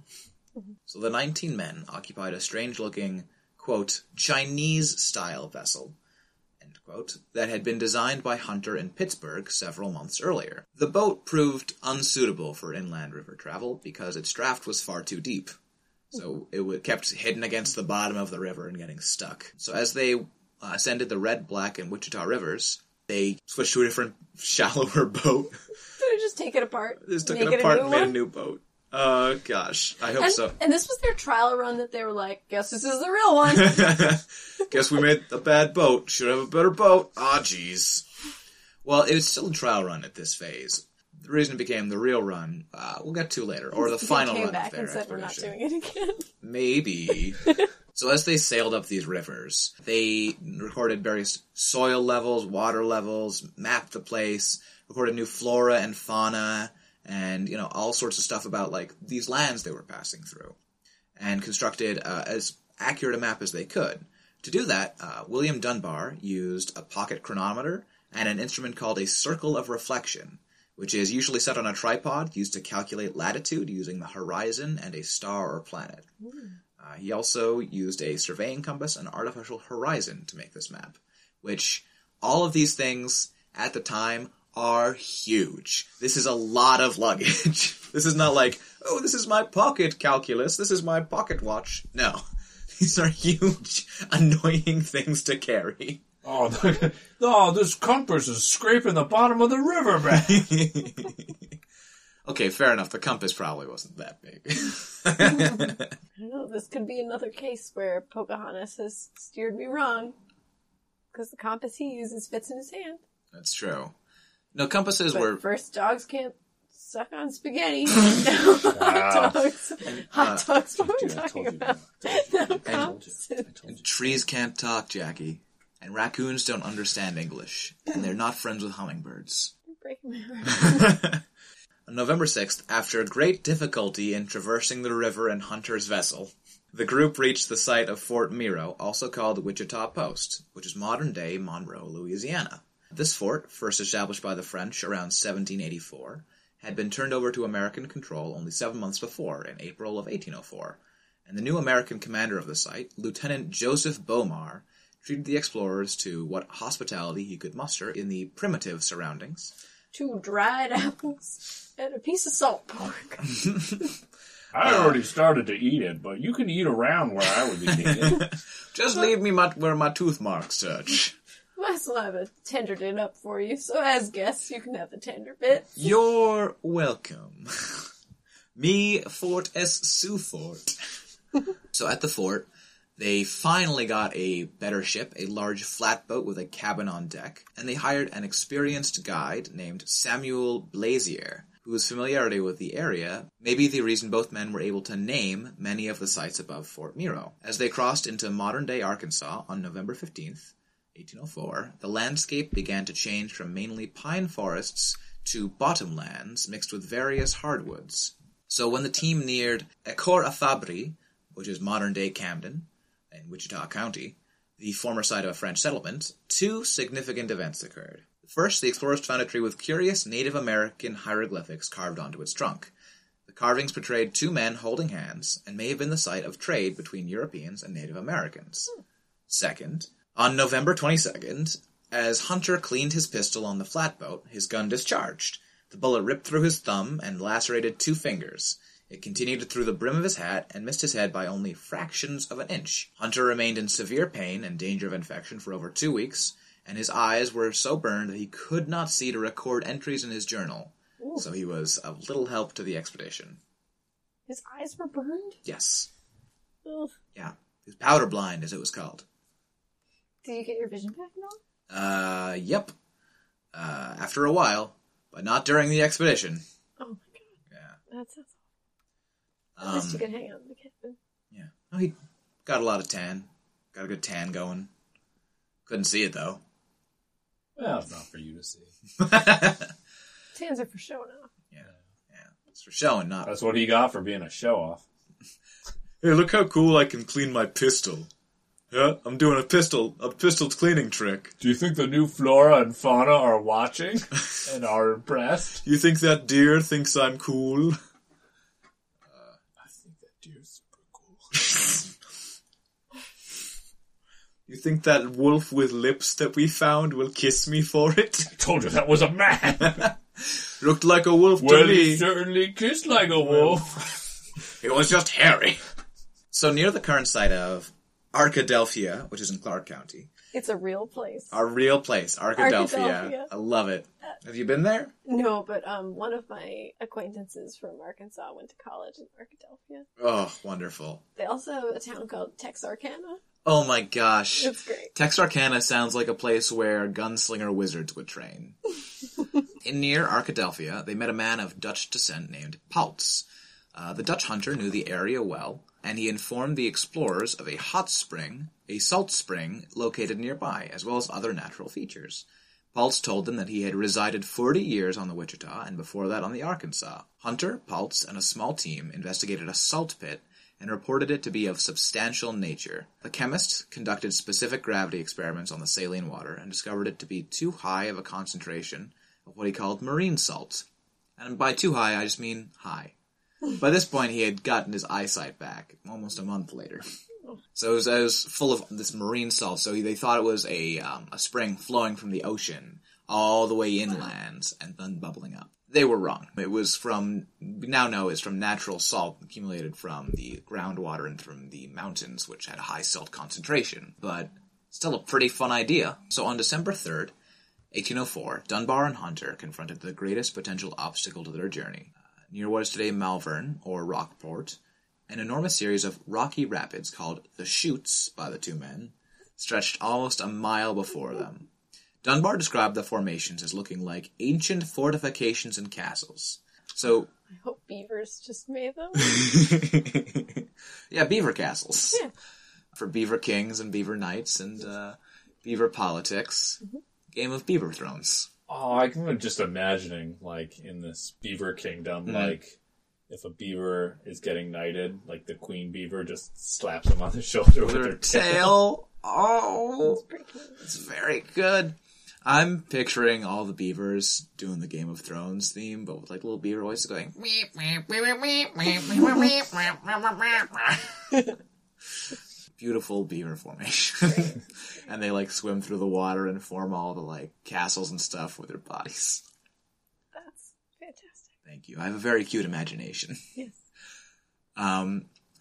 So the 19 men occupied a strange-looking, quote, Chinese-style vessel, end quote, that had been designed by Hunter in Pittsburgh several months earlier. The boat proved unsuitable for inland river travel because its draft was far too deep, so it kept hidden against the bottom of the river and getting stuck. So as they ascended the Red, Black, and Wichita rivers, they switched to a different, shallower boat. They just take it apart. They just took it apart and made a new boat. Oh, gosh. I hope so. And this was their trial run that they were like, guess this is the real one. Guess we made a bad boat. Should have a better boat. Ah, jeez. Well, it was still a trial run at this phase. The reason it became the real run, we'll get to later. Or the final run of their expedition. They came back and said, we're not doing it again. Maybe. So as they sailed up these rivers, they recorded various soil levels, water levels, mapped the place, recorded new flora and fauna, and, you know, all sorts of stuff about, like, these lands they were passing through, and constructed as accurate a map as they could. To do that, William Dunbar used a pocket chronometer and an instrument called a circle of reflection, which is usually set on a tripod used to calculate latitude using the horizon and a star or planet. He also used a surveying compass and artificial horizon to make this map, which all of these things at the time are huge. This is a lot of luggage. This is not like, oh, this is my pocket calculus, this is my pocket watch. No. These are huge, annoying things to carry. Oh, this compass is scraping the bottom of the river, man. Okay, fair enough. The compass probably wasn't that big. I don't know. This could be another case where Pocahontas has steered me wrong, because the compass he uses fits in his hand. That's true. No, compasses were... First, dogs can't suck on spaghetti. No, wow. Hot dogs. And, hot dogs, what are we talking about? No, compasses. And trees can't talk, Jackie. and raccoons don't understand English, and they're not friends with hummingbirds. You're breaking my heart. On November 6th, after great difficulty in traversing the river in Hunter's vessel, the group reached the site of Fort Miro, also called the Wichita Post, which is modern-day Monroe, Louisiana. This fort, first established by the French around 1784, had been turned over to American control only 7 months before, in April of 1804, and the new American commander of the site, Lieutenant Joseph Beaumar, treated the explorers to what hospitality he could muster in the primitive surroundings. 2 dried apples and a piece of salt pork. I already started to eat it, but you can eat around where I would be eating it. Just leave me where my tooth marks search. I still have a tendered it up for you, so as guests, you can have the tender bits. You're welcome. Me fort es su fort. So at the fort, they finally got a better ship, a large flatboat with a cabin on deck, and they hired an experienced guide named Samuel Blazier, whose familiarity with the area may be the reason both men were able to name many of the sites above Fort Miro. As they crossed into modern-day Arkansas on November 15th, 1804, the landscape began to change from mainly pine forests to bottomlands mixed with various hardwoods. So when the team neared Ecora Fabri, which is modern-day Camden, in Wichita County, the former site of a French settlement, 2 significant events occurred. First, the explorers found a tree with curious Native American hieroglyphics carved onto its trunk. The carvings portrayed 2 men holding hands and may have been the site of trade between Europeans and Native Americans. Second, on November 22nd, as Hunter cleaned his pistol on the flatboat, his gun discharged. The bullet ripped through his thumb and lacerated 2 fingers. It continued through the brim of his hat and missed his head by only fractions of an inch. Hunter remained in severe pain and danger of infection for over 2 weeks, and his eyes were so burned that he could not see to record entries in his journal. Ooh. So he was of little help to the expedition. His eyes were burned? Yes. Ugh. Yeah. He was powder blind, as it was called. Did you get your vision back now? Yep. After a while, but not during the expedition. Oh my god. Yeah. That sounds awful. At least you can hang out in the cabin. Yeah. No, he got a lot of tan. Got a good tan going. Couldn't see it, though. Well, it's not for you to see. Tans are for showing off. Yeah. Yeah. It's for showing, not... That's what he got for being a show-off. Hey, look how cool I can clean my pistol. Yeah, I'm doing a pistol cleaning trick. Do you think the new flora and fauna are watching and are impressed? You think that deer thinks I'm cool? I think that deer's super cool. You think that wolf with lips that we found will kiss me for it? I told you that was a man. Looked like a wolf to me. He certainly kissed like a wolf. It was just hairy. So near the current site of Arkadelphia, which is in Clark County. It's a real place. A real place, Arkadelphia. I love it. Have you been there? No, but one of my acquaintances from Arkansas went to college in Arkadelphia. Oh, wonderful. They also have a town called Texarkana. Oh my gosh. It's great. Texarkana sounds like a place where gunslinger wizards would train. In near Arkadelphia, they met a man of Dutch descent named Paltz. The Dutch hunter knew the area well, and he informed the explorers of a hot spring, a salt spring, located nearby, as well as other natural features. Paltz told them that he had resided 40 years on the Wichita, and before that on the Arkansas. Hunter, Paltz, and a small team investigated a salt pit and reported it to be of substantial nature. The chemists conducted specific gravity experiments on the saline water and discovered it to be too high of a concentration of what he called marine salt. And by too high, I just mean high. By this point, he had gotten his eyesight back almost a month later. So it was full of this marine salt. So they thought it was a spring flowing from the ocean all the way inland and then bubbling up. They were wrong. It was from, we now know, is from natural salt accumulated from the groundwater and from the mountains, which had a high salt concentration. But still a pretty fun idea. So on December 3rd, 1804, Dunbar and Hunter confronted the greatest potential obstacle to their journey. Near what is today Malvern, or Rockport, an enormous series of rocky rapids called the Chutes by the 2 men stretched almost a mile before them. Dunbar described the formations as looking like ancient fortifications and castles. So I hope beavers just made them. Yeah, beaver castles. Yeah. For beaver kings and beaver knights and Beaver politics, game of Beaver Thrones. Oh, I'm just imagining, like, in this beaver kingdom, like, if a beaver is getting knighted, like, the queen beaver just slaps him on the shoulder with her tail. Oh, it's very good. I'm picturing all the beavers doing the Game of Thrones theme, but with, like, little beaver voices going... Beautiful beaver formation. And they, like, swim through the water and form all the, like, castles and stuff with their bodies. That's fantastic. Thank you. I have a very cute imagination. Yes.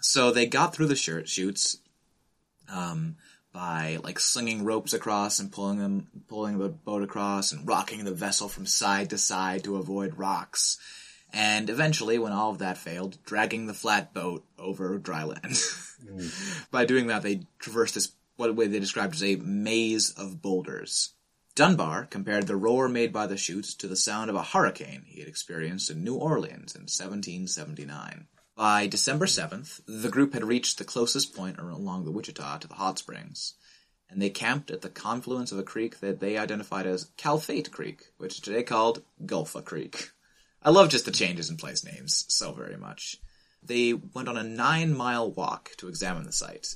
So they got through the chutes by, like, slinging ropes across and pulling the boat across and rocking the vessel from side to side to avoid rocks. And eventually, when all of that failed, dragging the flat boat over dry land. By doing that, they traversed this, what they described as a maze of boulders. Dunbar compared the roar made by the chutes to the sound of a hurricane he had experienced in New Orleans in 1779. By December 7th, the group had reached the closest point along the Wichita to the hot springs, and they camped at the confluence of a creek that they identified as Calfate Creek, which is today called Gulfa Creek. I love just the changes in place names so very much. They went on a 9-mile walk to examine the site,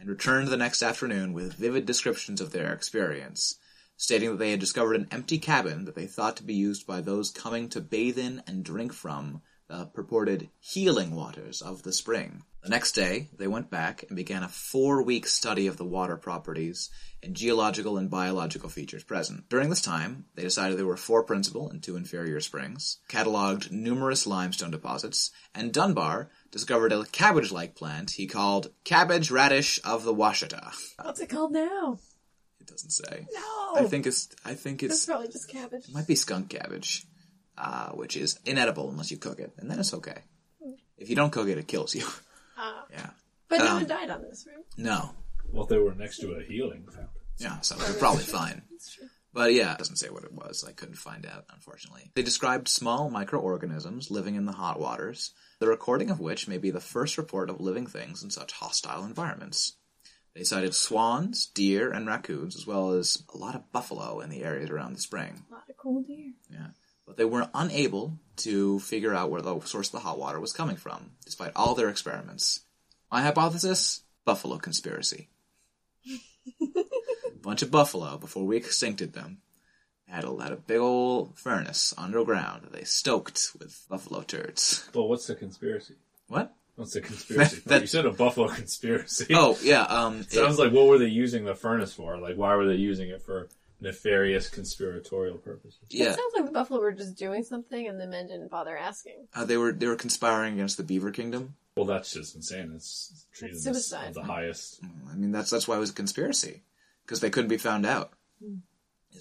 and returned the next afternoon with vivid descriptions of their experience, stating that they had discovered an empty cabin that they thought to be used by those coming to bathe in and drink from the purported healing waters of the spring. The next day, they went back and began a 4-week study of the water properties and geological and biological features present. During this time, they decided there were 4 principal and 2 inferior springs, catalogued numerous limestone deposits, and Dunbar discovered a cabbage-like plant he called cabbage radish of the Washita. What's it called now? It doesn't say. No! I think it's... That's probably just cabbage. It might be skunk cabbage. Which is inedible unless you cook it, and then it's okay. If you don't cook it, it kills you. Yeah. But no one died on this, right? No. Well, they were next to a healing fountain. Yeah, so they're probably fine. That's true. But yeah, it doesn't say what it was. I couldn't find out, unfortunately. They described small microorganisms living in the hot waters, the recording of which may be the first report of living things in such hostile environments. They cited swans, deer, and raccoons, as well as a lot of buffalo in the areas around the spring. A lot of cool deer. Yeah. But they were unable to figure out where the source of the hot water was coming from, despite all their experiments. My hypothesis? Buffalo conspiracy. A bunch of buffalo, before we extincted them, had a big old furnace underground that they stoked with buffalo turds. Well, what's the conspiracy? What? What's the conspiracy? You said a buffalo conspiracy. Oh, yeah. Sounds like, what were they using the furnace for? Like, why were they using it for... nefarious conspiratorial purposes. Yeah. It sounds like the buffalo were just doing something and the men didn't bother asking. They were conspiring against the beaver kingdom. Well, that's just insane. It's treason of the highest. I mean, that's why it was a conspiracy. Because they couldn't be found out. Mm.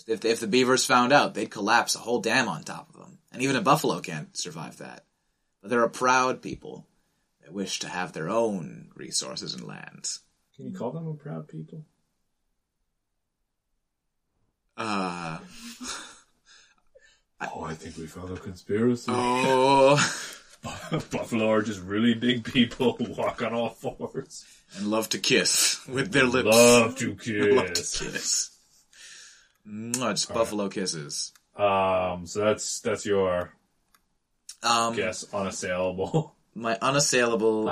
If the beavers found out, they'd collapse a whole dam on top of them. And even a buffalo can't survive that. But they're a proud people that wish to have their own resources and land. Can you call them a proud people? I think we found a conspiracy. Oh, buffalo are just really big people who walk on all fours and love to kiss with their lips. Love to kiss. Just all buffalo kisses. So that's your guess, unassailable. My unassailable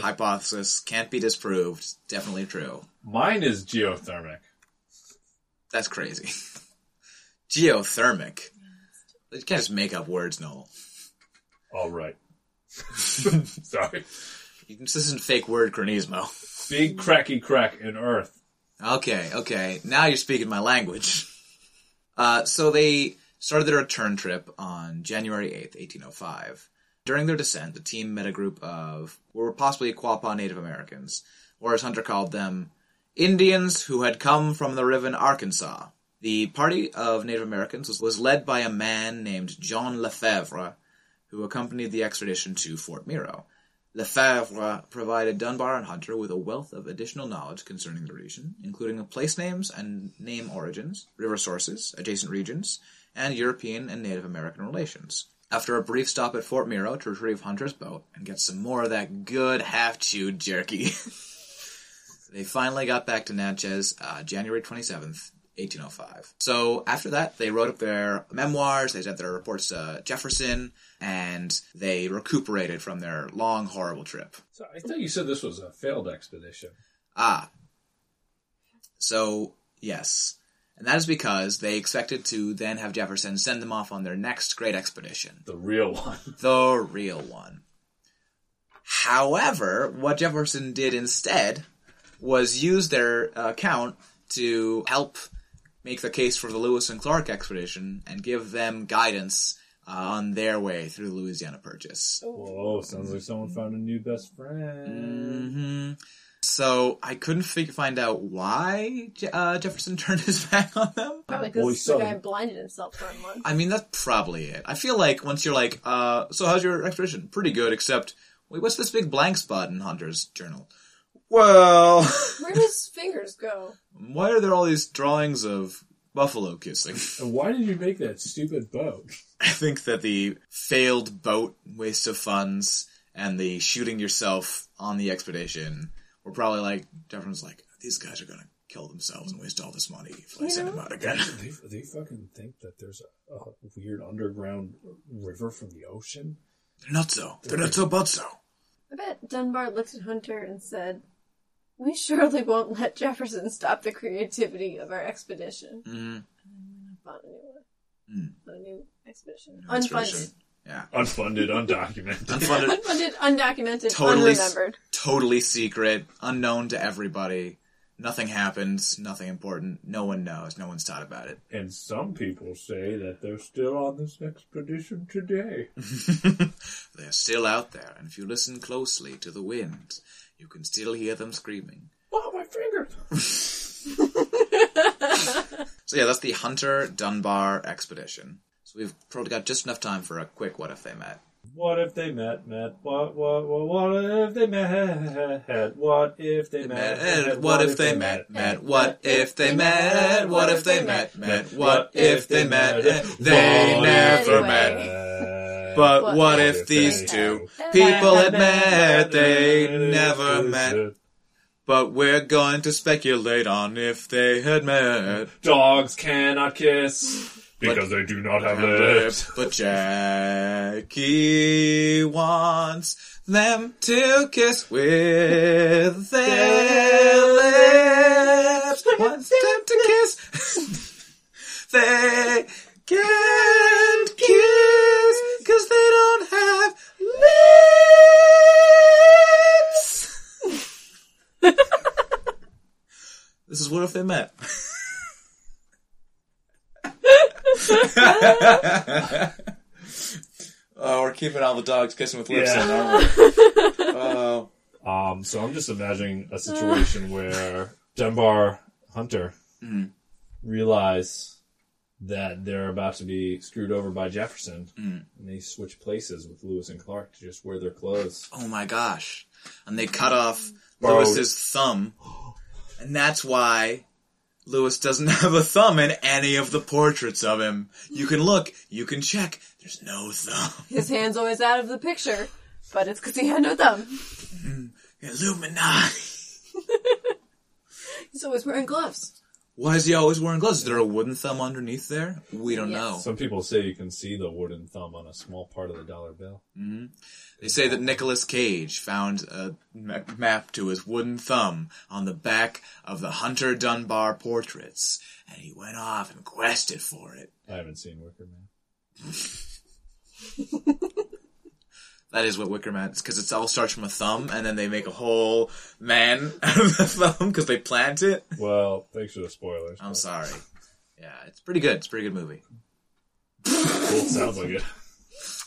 hypothesis can't be disproved. Definitely true. Mine is geothermic. That's crazy. Geothermic. You can't just make up words, Noel. All right. Sorry. This isn't fake word Cronismo. Big cracky crack in earth. Okay. Now you're speaking my language. So they started their return trip on January 8th, 1805. During their descent, the team met a group of what were possibly Quapaw Native Americans, or as Hunter called them, Indians who had come from the river in Arkansas. The party of Native Americans was led by a man named John Lefebvre, who accompanied the expedition to Fort Miro. Lefebvre provided Dunbar and Hunter with a wealth of additional knowledge concerning the region, including place names and name origins, river sources, adjacent regions, and European and Native American relations. After a brief stop at Fort Miro to retrieve Hunter's boat and get some more of that good half-chewed jerky... They finally got back to Natchez January 27th, 1805. So after that, they wrote up their memoirs, they sent their reports to Jefferson, and they recuperated from their long, horrible trip. So I thought you said this was a failed expedition. Ah. So, yes. And that is because they expected to then have Jefferson send them off on their next great expedition. The real one. The real one. However, what Jefferson did instead was use their account to help make the case for the Lewis and Clark expedition and give them guidance on their way through the Louisiana Purchase. Whoa, sounds like someone found a new best friend. Mm-hmm. So I couldn't find out why Jefferson turned his back on them. Probably because the guy blinded himself for a month. I mean, that's probably it. I feel like once you're like, so how's your expedition? Pretty good, except, wait, what's this big blank spot in Hunter's journal? Well... where do his fingers go? Why are there all these drawings of buffalo kissing? And why did you make that stupid boat? I think that the failed boat waste of funds and the shooting yourself on the expedition were probably like, Jefferson's like, these guys are going to kill themselves and waste all this money if I send them out again. They fucking think that there's a weird underground river from the ocean? They're not so. They're not so but so. I bet Dunbar looked at Hunter and said, we surely won't let Jefferson stop the creativity of our expedition. Mm-hmm. And then a new expedition. Unfunded. Yeah. Unfunded, undocumented. Unfunded, undocumented, totally, unremembered. Totally secret, unknown to everybody. Nothing happens, nothing important. No one knows, no one's taught about it. And some people say that they're still on this expedition today. They're still out there, and if you listen closely to the wind, you can still hear them screaming. Oh, my fingers! So yeah, that's the Hunter Dunbar expedition. So we've probably got just enough time for a quick what if they met. What if they met, Matt? What if they met? What if they met? What if they met, Matt? What if they met? What if they met, Matt? What if they met? They never met. But what if these two people had met? They never met. But we're going to speculate on if they had met. Dogs cannot kiss. Because they do not have lips. But Jackie wants them to kiss with their lips. Wants them to kiss. They can't kiss because they don't have lips. This is what if they met. Oh, we're keeping all the dogs kissing with lips. Yeah. So I'm just imagining a situation where Dunbar Hunter realize that they're about to be screwed over by Jefferson, and they switch places with Lewis and Clark to just wear their clothes. Oh my gosh! And they cut off Lewis's thumb, and that's why Lewis doesn't have a thumb in any of the portraits of him. You can look, you can check, there's no thumb. His hand's always out of the picture, but it's because he had no thumb. Illuminati. He's always wearing gloves. Why is he always wearing gloves? Is there a wooden thumb underneath there? We don't know. Some people say you can see the wooden thumb on a small part of the dollar bill. Mm-hmm. They say that Nicolas Cage found a map to his wooden thumb on the back of the Hunter Dunbar portraits, and he went off and quested for it. I haven't seen Wicker Man. That is what Wicker Man is, because it all starts from a thumb, and then they make a whole man out of the thumb because they plant it. Well, thanks for the spoilers. I'm sorry. Yeah, it's pretty good. It's a pretty good movie. Cool, sounds like it.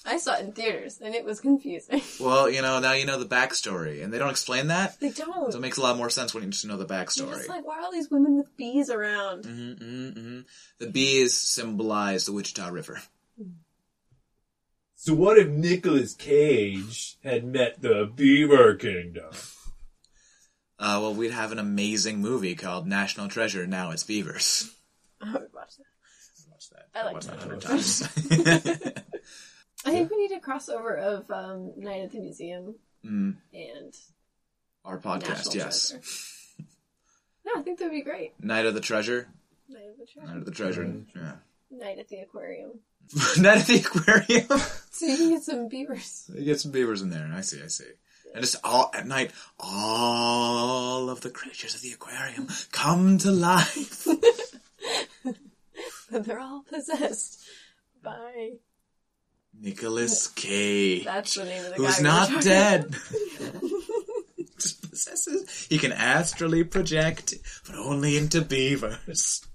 I saw it in theaters, and it was confusing. Well, you know, now you know the backstory, and they don't explain that. They don't. So it makes a lot more sense when you just know the backstory. You're just like, why are all these women with bees around? Mm-hmm, mm-hmm. The bees symbolize the Wichita River. So what if Nicolas Cage had met the Beaver Kingdom? Well, we'd have an amazing movie called National Treasure, Now It's Beavers. I would watch that. I'd watch that. I like that 100 times. I think we need a crossover of Night at the Museum and our podcast, yes. No, I think that would be great. Night of the Treasure? Night of the Treasure. Night of the Treasure, yeah. Night at the Aquarium. Night at the Aquarium? So you can get some beavers. You get some beavers in there. I see. And just all at night, all of the creatures of the aquarium come to life. And they're all possessed by Nicholas Cage. That's the name of the guy. Who's not dead. Just possesses. He can astrally project, but only into beavers.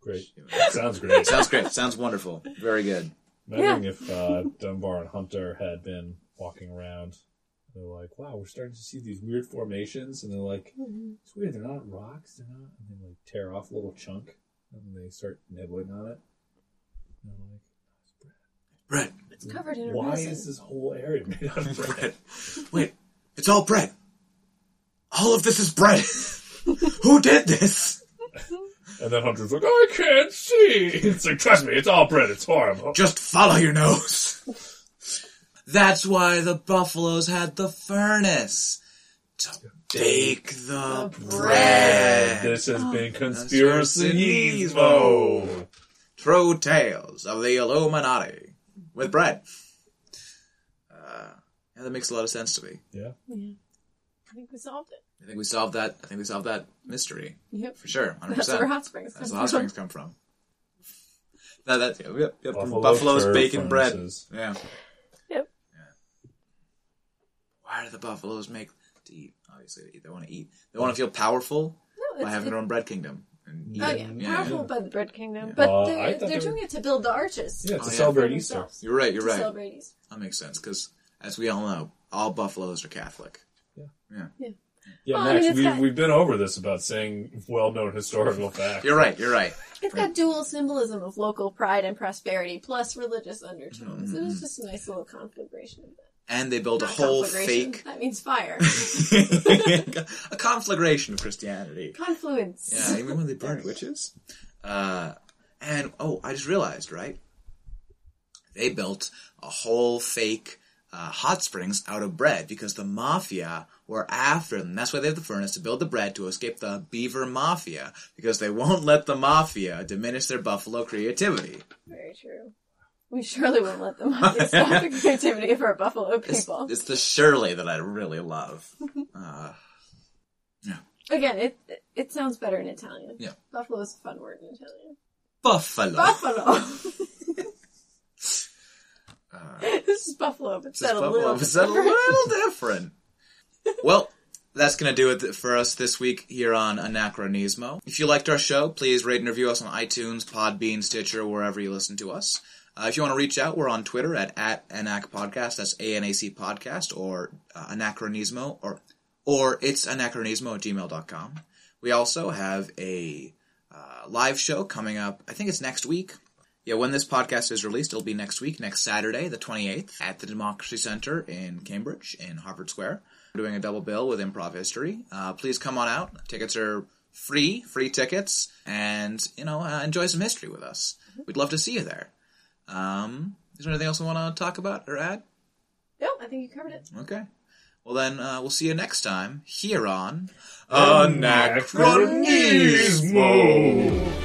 Great. Sounds great. Sounds great. Sounds wonderful. Very good. Imagine if Dunbar and Hunter had been walking around. They're like, wow, we're starting to see these weird formations. And they're like, it's weird. They're not rocks. They're not. And they like tear off a little chunk. And they start nibbling on it. And they're like, it's bread. It's covered in Why resin. Is this whole area made out of bread? Wait, it's all bread. All of this is bread. Who did this? And then Hunter's like, I can't see. It's like, trust me, it's all bread. It's horrible. Just follow your nose. That's why the buffaloes had the furnace to bake the bread. This has been Conspiracyismo. True tales of the Illuminati with bread. Yeah, that makes a lot of sense to me. Yeah. I think we solved it. I think we solved that mystery. Yep. For sure. 100%. That's where hot springs come from. Yep. Buffaloes bacon furnaces. Bread. Yeah. Why do the buffaloes make to eat? Obviously, to eat. They want to eat. They want to feel powerful by having their own bread kingdom. And powerful by the bread kingdom. Yeah. But they're doing it to build the arches. Yeah, to celebrate Easter. Themselves. You're right. Celebrate Easter. That makes sense because, as we all know, all buffaloes are Catholic. Yeah. Yeah, well, Max, we've been over this about saying well-known historical facts. You're right. It's got dual symbolism of local pride and prosperity plus religious undertones. Mm-hmm. It was just a nice little conflagration of that. And they build a whole fake... That means fire. A conflagration of Christianity. Confluence. Yeah, even when they burned witches. I just realized, right? They built a whole fake hot springs out of bread because the mafia were after them. That's why they have the furnace, to build the bread to escape the beaver mafia, because they won't let the mafia diminish their buffalo creativity. Very true. We surely wouldn't let them stop the creativity of our buffalo people. It's the surely that I really love. Yeah. Again, it sounds better in Italian. Yeah. Buffalo is a fun word in Italian. Buffalo. This is buffalo, but said a little different. Well, that's going to do it for us this week here on Anachronismo. If you liked our show, please rate and review us on iTunes, Podbean, Stitcher, wherever you listen to us. If you want to reach out, we're on Twitter at @AnacPodcast, that's A-N-A-C podcast, or Anachronismo, or it's anachronismo@gmail.com. We also have a live show coming up, I think it's next week. Yeah, when this podcast is released, it'll be next week, next Saturday, the 28th, at the Democracy Center in Cambridge, in Harvard Square. We're doing a double bill with Improv History. Please come on out. Tickets are free tickets, and enjoy some history with us. We'd love to see you there. Is there anything else we want to talk about or add? No, I think you covered it. Okay. Well then, we'll see you next time here on Anachronismo!